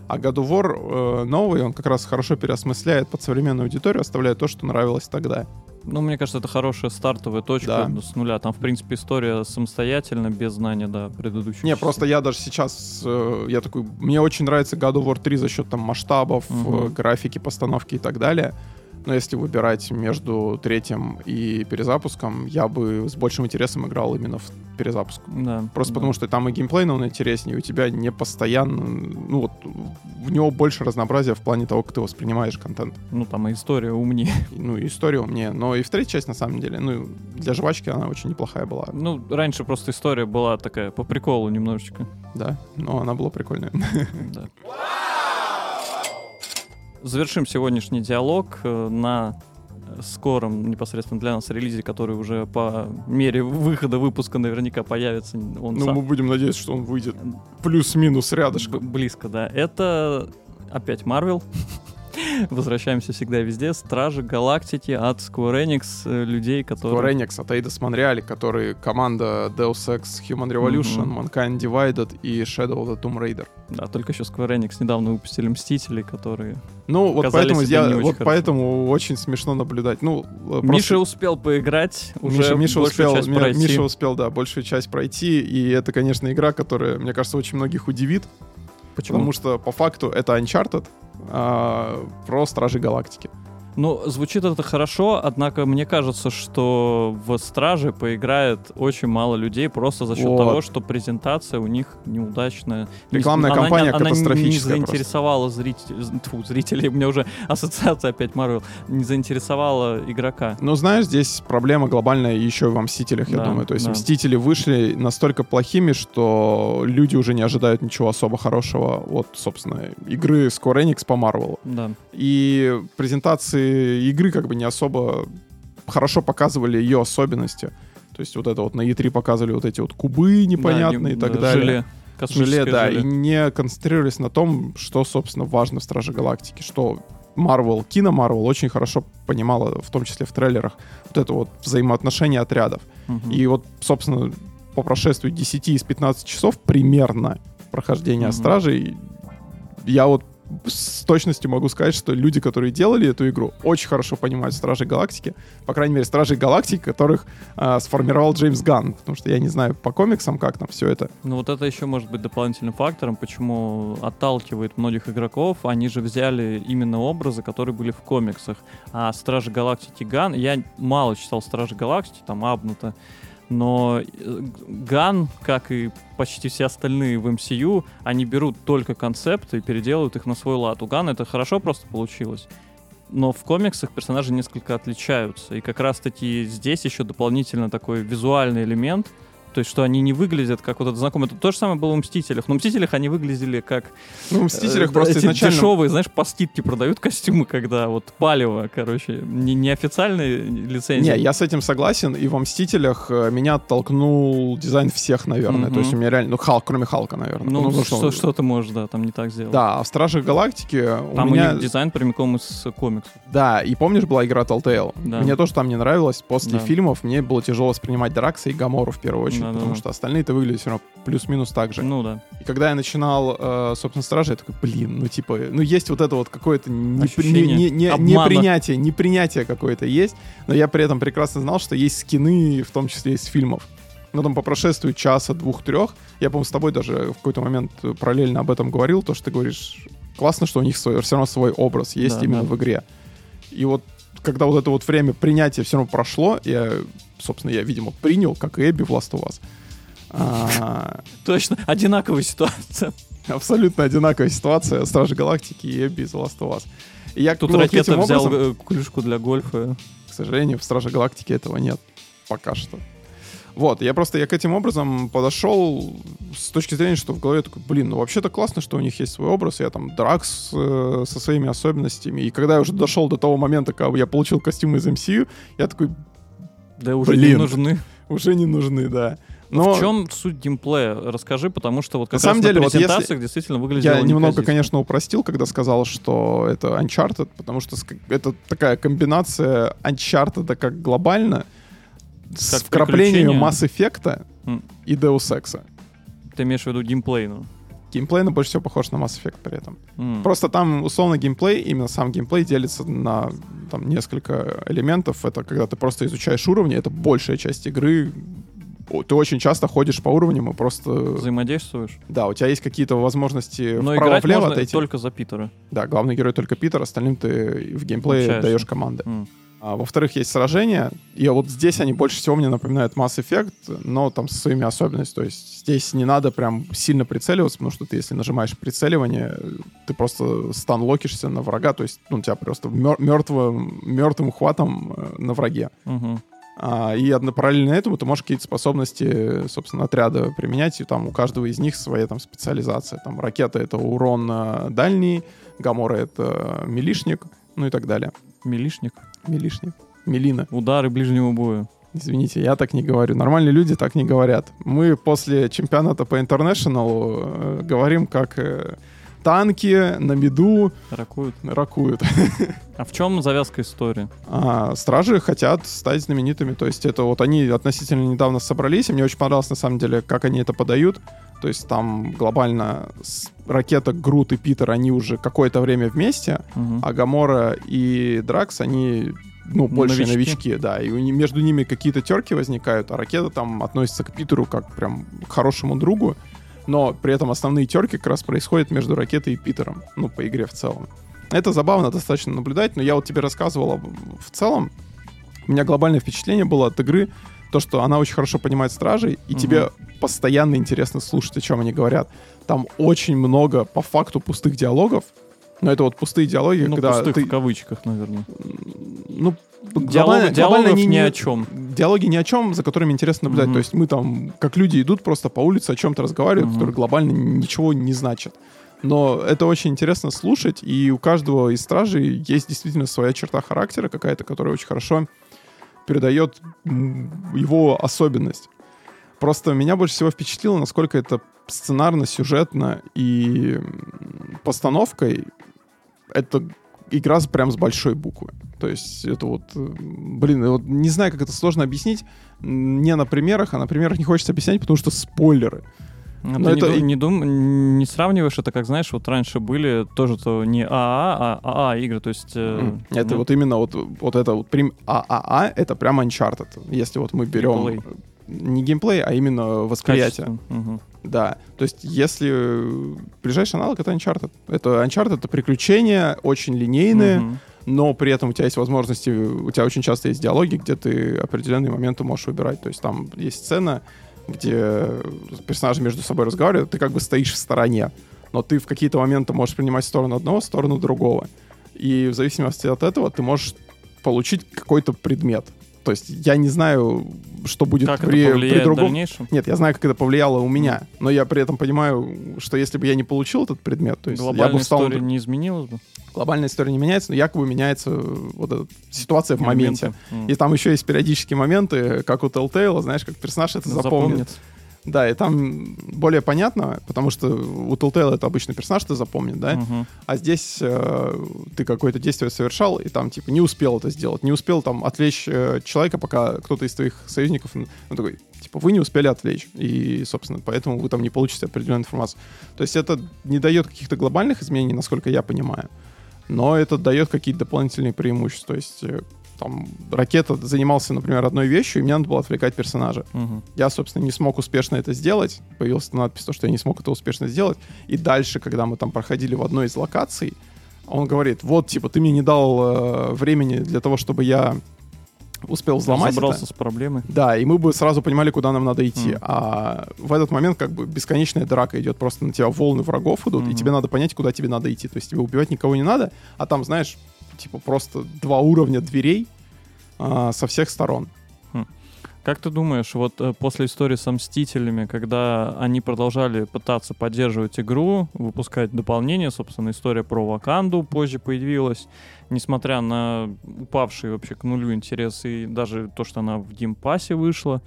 А God of War э, новый, он как раз хорошо переосмысляет под современную аудиторию, оставляя то, что нравилось тогда. Ну, мне кажется, это хорошая стартовая точка да. с нуля. Там, в принципе, история самостоятельно, без знания, да, предыдущих. Не, частей. Просто я даже сейчас, я такой, мне очень нравится God of War три за счет там масштабов, угу. графики, постановки и так далее. Но если выбирать между третьим и перезапуском, я бы с большим интересом играл именно в перезапуск. Да, Просто да. потому, что там и геймплей, но он интереснее, и у тебя не постоянно... Ну вот, в него больше разнообразия в плане того, как ты воспринимаешь контент. Ну там и история умнее. Ну и история умнее. Но и в третьей части, на самом деле, ну для жвачки она очень неплохая была. Ну раньше просто история была такая по приколу немножечко. Да, но она была прикольная. Да. Завершим сегодняшний диалог на скором непосредственно для нас релизе, который уже по мере выхода выпуска наверняка появится. Он ну, сам... мы будем надеяться, что он выйдет плюс-минус рядышком. Б- близко, да. Это опять Marvel. Возвращаемся всегда везде. Стражи Галактики от Square Enix, людей, которые... Square Enix от Eidos Montreal, которые команда Deus Ex, Human Revolution, mm-hmm. Mankind Divided и Shadow of the Tomb Raider. Да, только еще Square Enix недавно выпустили Мстители, которые... Ну, вот поэтому я, очень вот поэтому очень смешно наблюдать. Ну, просто... Миша успел поиграть, уже Миша, Миша большую успел, часть ми- пройти. Миша успел, да, большую часть пройти, и это, конечно, игра, которая, мне кажется, очень многих удивит. Почему? Потому что, по факту, это Uncharted, а, про Стражи Галактики. Ну, звучит это хорошо, однако мне кажется, что в «Страже» поиграет очень мало людей просто за счет вот. того, что презентация у них неудачная. Рекламная она, кампания она, катастрофическая. Она не заинтересовала зрителей, тьфу, зрителей, у меня уже ассоциация опять Marvel, не заинтересовала игрока. Ну, знаешь, здесь проблема глобальная еще во «Мстителях», я да, думаю. То есть да. «Мстители» вышли настолько плохими, что люди уже не ожидают ничего особо хорошего от, собственно, игры Square Enix по Marvel. Да. И презентации игры как бы не особо хорошо показывали ее особенности. То есть вот это вот на и три показывали вот эти вот кубы непонятные, да, не, и так да, далее. Желе, желе, да, желе. И не концентрировались на том, что, собственно, важно в «Страже Галактики», что Marvel, кино Marvel очень хорошо понимала, в том числе в трейлерах, вот это вот взаимоотношение отрядов. Угу. И вот, собственно, по прошествию десять из пятнадцати часов примерно прохождения угу. «Стражей» я вот с точностью могу сказать, что люди, которые делали эту игру, очень хорошо понимают «Стражей Галактики». По крайней мере, «Стражей Галактики», которых э, сформировал Джеймс Ганн. Потому что я не знаю по комиксам, как там все это. Ну вот это еще может быть дополнительным фактором, почему отталкивает многих игроков. Они же взяли именно образы, которые были в комиксах. А «Стражи Галактики» Ганн... Я мало читал «Стражи Галактики», там «Абнута». Но Ганн, как и почти все остальные в эм си ю, они берут только концепты и переделывают их на свой лад. У Ганна это хорошо просто получилось. Но в комиксах персонажи несколько отличаются. И как раз-таки здесь еще дополнительно такой визуальный элемент. То есть, что они не выглядят как вот этот знакомый. Это то же самое было в «Мстителях». Но в «Мстителях» они выглядели как... Ну, в «Мстителях» э, просто эти изначально... дешевые, знаешь, по скидке продают костюмы, когда вот палево, короче, не, неофициальные лицензии. Не, я с этим согласен. И во «Мстителях» меня оттолкнул дизайн всех, наверное. Mm-hmm. То есть, у меня реально... Ну, Халк, кроме Халка, наверное. Ну, ну что, что ты можешь, да, там не так сделать. Да, а в «Страже Галактики» у там меня... Там у них дизайн прямиком из комиксов. Да, и помнишь, была игра Telltale? Да. Мне тоже там не нравилось. После да. фильмов мне было тяжело воспринимать Дракса и Гамору в первую очередь. Да, потому да. что остальные-то выглядят все равно плюс-минус так же. Ну да. И когда я начинал, э, собственно, «Стражи», я такой, блин, ну типа, ну есть вот это вот какое-то непри- не, не, не, непринятие, непринятие какое-то есть, но я при этом прекрасно знал, что есть скины, в том числе из фильмов. Но там по прошествию часа, двух-трех, я, по-моему, с тобой даже в какой-то момент параллельно об этом говорил, то, что ты говоришь, классно, что у них свой, все равно свой образ есть да, именно да. в игре. И вот когда вот это вот время принятия все равно прошло, я, собственно, я, видимо, принял, как и Эбби в Last of Us. Точно, одинаковая ситуация. Абсолютно одинаковая ситуация «Стражи Галактики» и Эбби из Last of Us. И я, тут ну, ракета вот взял образом, клюшку для гольфа. К сожалению, в «Страже Галактики» этого нет пока что. Вот, я просто я к этим образом подошел с точки зрения, что в голове такой, блин, ну вообще-то классно, что у них есть свой образ, я там Дракс э, со своими особенностями, и когда я уже дошел до того момента, когда я получил костюм из эм си ю, я такой, да уже блин, не нужны. Уже не нужны, да. Но... В чем суть геймплея? Расскажи, потому что вот как на раз деле, на презентациях вот если... действительно выглядело неказисто. Я немного, конечно, упростил, когда сказал, что это Uncharted, потому что это такая комбинация Uncharted как глобально с как вкраплением Mass Effect'а mm. и Deus Ex'а. Ты имеешь в виду геймплей, ну? Геймплей, но больше всего похож на Mass Effect при этом. Mm. Просто там, условно, геймплей, именно сам геймплей делится на там, несколько элементов. Это когда ты просто изучаешь уровни, это большая часть игры. Ты очень часто ходишь по уровням и просто... Взаимодействуешь? Да, у тебя есть какие-то возможности но вправо-влево отойти. Но только за Питера. Да, главный герой только Питер, остальным ты в геймплее Получается. даешь команды. Mm. А, во-вторых, есть сражения, и вот здесь они больше всего мне напоминают Mass Effect, но там со своими особенностями. То есть здесь не надо прям сильно прицеливаться, потому что ты, если нажимаешь прицеливание, ты просто станлокишься на врага, то есть ну, тебя просто мер- мертвым, мертвым хватом на враге. Угу. А, и параллельно этому ты можешь какие-то способности, собственно, отряда применять, и там у каждого из них своя там специализация. Там ракета — это урон дальний, Гамора — это милишник, ну и так далее. Милишник? Милишник. Милина. Удары ближнего боя. Извините, я так не говорю. Нормальные люди так не говорят. Мы после чемпионата по интернешналу э, говорим, как э, танки на меду... Ракуют. Ракуют. А в чем завязка истории? А, стражи хотят стать знаменитыми. То есть это вот они относительно недавно собрались, и мне очень понравилось, на самом деле, как они это подают. То есть там глобально ракета, Грут и Питер, они уже какое-то время вместе, угу. а Гамора и Дракс, они, ну, больше новички. новички, да, и между ними какие-то терки возникают, а ракета там относится к Питеру как прям к хорошему другу, но при этом основные терки как раз происходят между ракетой и Питером, ну, по игре в целом. Это забавно достаточно наблюдать, но я вот тебе рассказывал об... в целом. У меня глобальное впечатление было от игры то, что она очень хорошо понимает стражей, и угу. тебе постоянно интересно слушать, о чем они говорят. Там очень много, по факту, пустых диалогов. Но это вот пустые диалоги, ну, когда пустых ты... в кавычках, наверное. Ну, Диалог, диалогов не, ни о чем. Диалоги ни о чем, за которыми интересно наблюдать. Угу. То есть мы там, как люди, идут просто по улице, о чем-то разговаривают, угу. которые глобально ничего не значат. Но это очень интересно слушать, и у каждого из стражей есть действительно своя черта характера какая-то, которая очень хорошо передает его особенность. Просто меня больше всего впечатлило, насколько это сценарно, сюжетно и постановкой это игра прям с большой буквы. То есть это вот... Блин, вот не знаю, как это сложно объяснить. Не на примерах, а на примерах не хочется объяснять, потому что спойлеры. Но но ты это... не, не, дум... не сравниваешь это, как, знаешь, вот раньше были тоже-то не АА, а АА игры, то есть... Э... Это ну... вот именно вот, вот это вот прим... ААА, это прям Uncharted, если вот мы берем... Геймплей. Не геймплей, а именно восприятие. Угу. Да, то есть если... Ближайший аналог — это Uncharted. Это Uncharted — это приключения, очень линейные, угу. но при этом у тебя есть возможности... У тебя очень часто есть диалоги, где ты определенные моменты можешь выбирать. То есть там есть сцена... где персонажи между собой разговаривают, ты как бы стоишь в стороне, но ты в какие-то моменты можешь принимать сторону одного, сторону другого. И в зависимости от этого ты можешь получить какой-то предмет. То есть я не знаю, что будет как при, это повлияет при другом... в дальнейшем? Нет, я знаю, как это повлияло у меня, но я при этом понимаю, что если бы я не получил этот предмет, то есть глобальная я бы встал... история не изменилась бы? Глобальная история не меняется, но якобы меняется вот эта ситуация в моменте. Mm. И там еще есть периодические моменты, как у Telltale, знаешь, как персонаж это запомнит. запомнит. Да, и там более понятно, потому что у Telltale это обычный персонаж, ты запомнит, да? Uh-huh. А здесь э, ты какое-то действие совершал, и там типа не успел это сделать, не успел там отвлечь э, человека, пока кто-то из твоих союзников... Ну, такой, типа, вы не успели отвлечь, и, собственно, поэтому вы там не получите определенную информацию. То есть это не дает каких-то глобальных изменений, насколько я понимаю. Но это дает какие-то дополнительные преимущества. То есть, там, ракета занимался, например, одной вещью, и мне надо было отвлекать персонажа. Угу. Я, собственно, не смог успешно это сделать. Появилась надпись, что я не смог это успешно сделать. И дальше, когда мы там проходили в одной из локаций, он говорит, вот, типа, ты мне не дал э, времени для того, чтобы я успел взломать это. Разобрался с проблемой. Да, и мы бы сразу понимали, куда нам надо идти. Mm. А в этот момент как бы бесконечная драка идет. Просто на тебя волны врагов идут, mm-hmm. и тебе надо понять, куда тебе надо идти. То есть тебе убивать никого не надо, а там, знаешь, типа просто два уровня дверей а, со всех сторон. Mm. Как ты думаешь, вот после истории со Мстителями, когда они продолжали пытаться поддерживать игру, выпускать дополнение, собственно, история про Ваканду позже появилась, несмотря на упавший вообще к нулю интерес и даже то, что она в геймпассе вышла.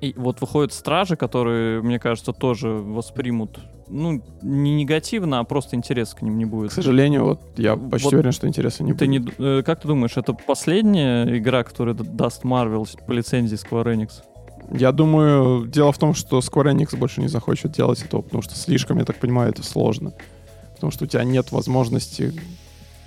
И вот выходят стражи, которые, мне кажется, тоже воспримут, ну, не негативно, а просто интерес к ним не будет. К сожалению, вот я почти вот уверен, что интереса не ты будет. Не, как ты думаешь, это последняя игра, которая даст Marvel по лицензии Square Enix? Я думаю, дело в том, что Square Enix больше не захочет делать этого, потому что слишком, я так понимаю, это сложно. Потому что у тебя нет возможности...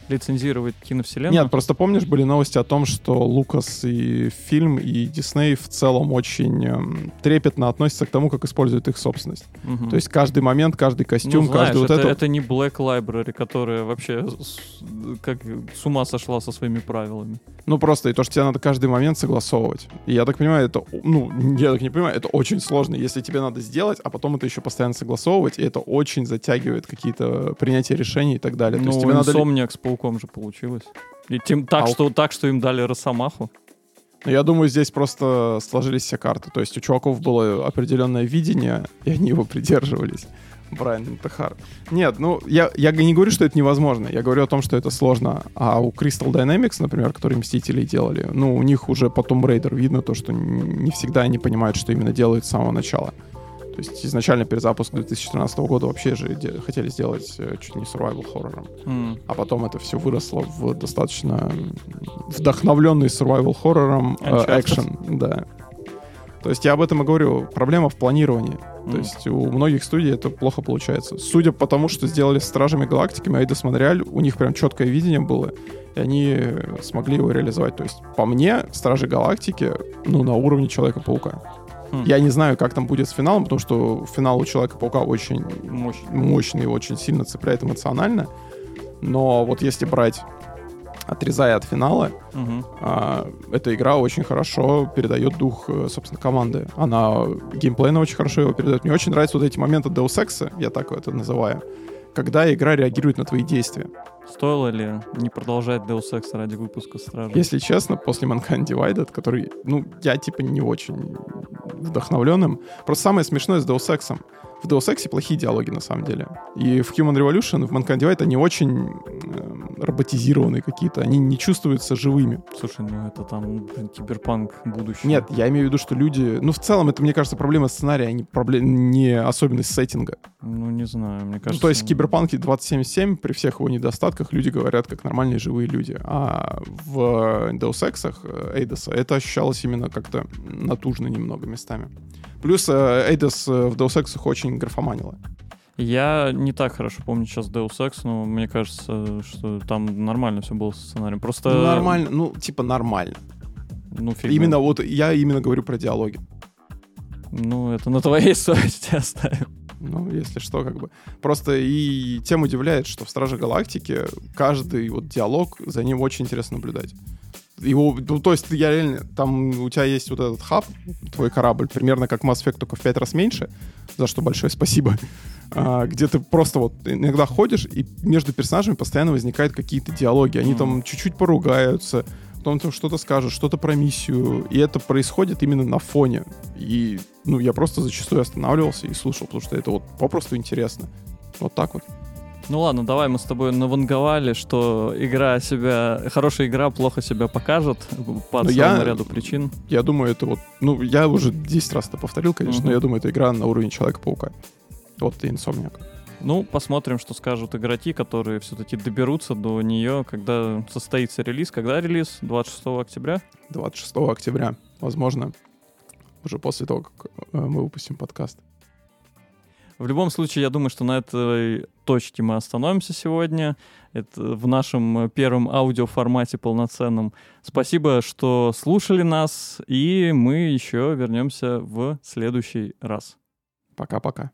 лицензировать киновселенную? Нет, просто помнишь, были новости о том, что Лукас и фильм, и Дисней в целом очень эм, трепетно относятся к тому, как используют их собственность. Угу. То есть каждый момент, каждый костюм, ну, знаешь, каждый вот это... это... это не Black Library, которая вообще с, как с ума сошла со своими правилами. Ну просто, и то, что тебе надо каждый момент согласовывать. И я так понимаю, это... Ну, я так не понимаю, это очень сложно, если тебе надо сделать, а потом это еще постоянно согласовывать, и это очень затягивает какие-то принятия решений и так далее. Ну, Insomniac с Пауком же получилось. И тем, так, а что, так, что им дали росомаху. Ну, я думаю, здесь просто сложились все карты. То есть у чуваков было определенное видение, и они его придерживались. Брайан Интехар. Нет, ну, я, я не говорю, что это невозможно. Я говорю о том, что это сложно. А у Crystal Dynamics, например, которые Мстители делали, ну, у них уже по Tomb Raider видно то, что не всегда они понимают, что именно делают с самого начала. То есть изначально перезапуск две тысячи тринадцатого года вообще же де- хотели сделать э, чуть не survival хоррором. Mm. А потом это все выросло в достаточно вдохновленный survival хоррором экшен. Э, да. То есть я об этом и говорю. Проблема в планировании. Mm. То есть у многих студий это плохо получается. Судя по тому, что сделали с Стражами Галактиками, Eidos Montreal, у них прям четкое видение было, и они смогли его реализовать. То есть по мне, Стражи Галактики, ну, на уровне Человека-паука. Mm. Я не знаю, как там будет с финалом, потому что финал у Человека-паука очень мощный, мощный, очень сильно цепляет эмоционально. Но вот если брать, отрезая от финала, угу. а, эта игра очень хорошо передает дух, собственно, команды. Она геймплейно очень хорошо его передает. Мне очень нравятся вот эти моменты Deus Ex, я так это называю, когда игра реагирует на твои действия. Стоило ли не продолжать Deus Ex ради выпуска «Стражей»? Если честно, после Mankind Divided, который, ну, я типа не очень вдохновленным. Просто самое смешное с Deus Ex'ом. В Deus Ex'е плохие диалоги, на самом деле. И в Human Revolution, в Mankind Divide они очень э, роботизированные какие-то. Они не чувствуются живыми. Слушай, ну это там киберпанк будущего. Нет, я имею в виду, что люди... Ну, в целом, это, мне кажется, проблема сценария, а не, проблем... не особенность сеттинга. Ну, не знаю, мне кажется... Ну, то есть в киберпанке двадцать семь семь, при всех его недостатках, люди говорят как нормальные живые люди. А в Deus Ex'ах Эйдоса это ощущалось именно как-то натужно немного местами. Плюс Эйдос в Deus Ex'ах очень графоманила. Я не так хорошо помню сейчас Deus Ex, но мне кажется, что там нормально все было со сценарием. Просто... Ну, нормально, ну, типа нормально. Ну, фильм... Именно вот я именно говорю про диалоги. Ну, это на твоей совести оставим. Ну, если что, как бы. Просто и тем удивляет, что в «Страже Галактики» каждый вот диалог, за ним очень интересно наблюдать. Его, ну, то есть я реально, там у тебя есть вот этот хаб, твой корабль, примерно как Mass Effect, только в пять раз меньше, за что большое спасибо, а, где ты просто вот иногда ходишь, и между персонажами постоянно возникают какие-то диалоги. Они mm. там чуть-чуть поругаются, потом там что-то скажут, что-то про миссию, и это происходит именно на фоне. И, ну, я просто зачастую останавливался и слушал, потому что это вот попросту интересно. Вот так вот. Ну ладно, давай мы с тобой наванговали, что игра себя, хорошая игра плохо себя покажет по целому ряду причин. Я думаю, это вот... Ну, я уже десять раз это повторил, конечно, угу. но я думаю, это игра на уровне Человека-паука. Вот и Инсомниак. Ну, посмотрим, что скажут игроки, которые все-таки доберутся до нее, когда состоится релиз. Когда релиз? двадцать шестого октября? двадцать шестого октября, возможно, уже после того, как мы выпустим подкаст. В любом случае, я думаю, что на этой точке мы остановимся сегодня. Это в нашем первом аудиоформате полноценном. Спасибо, что слушали нас, и мы еще вернемся в следующий раз. Пока-пока.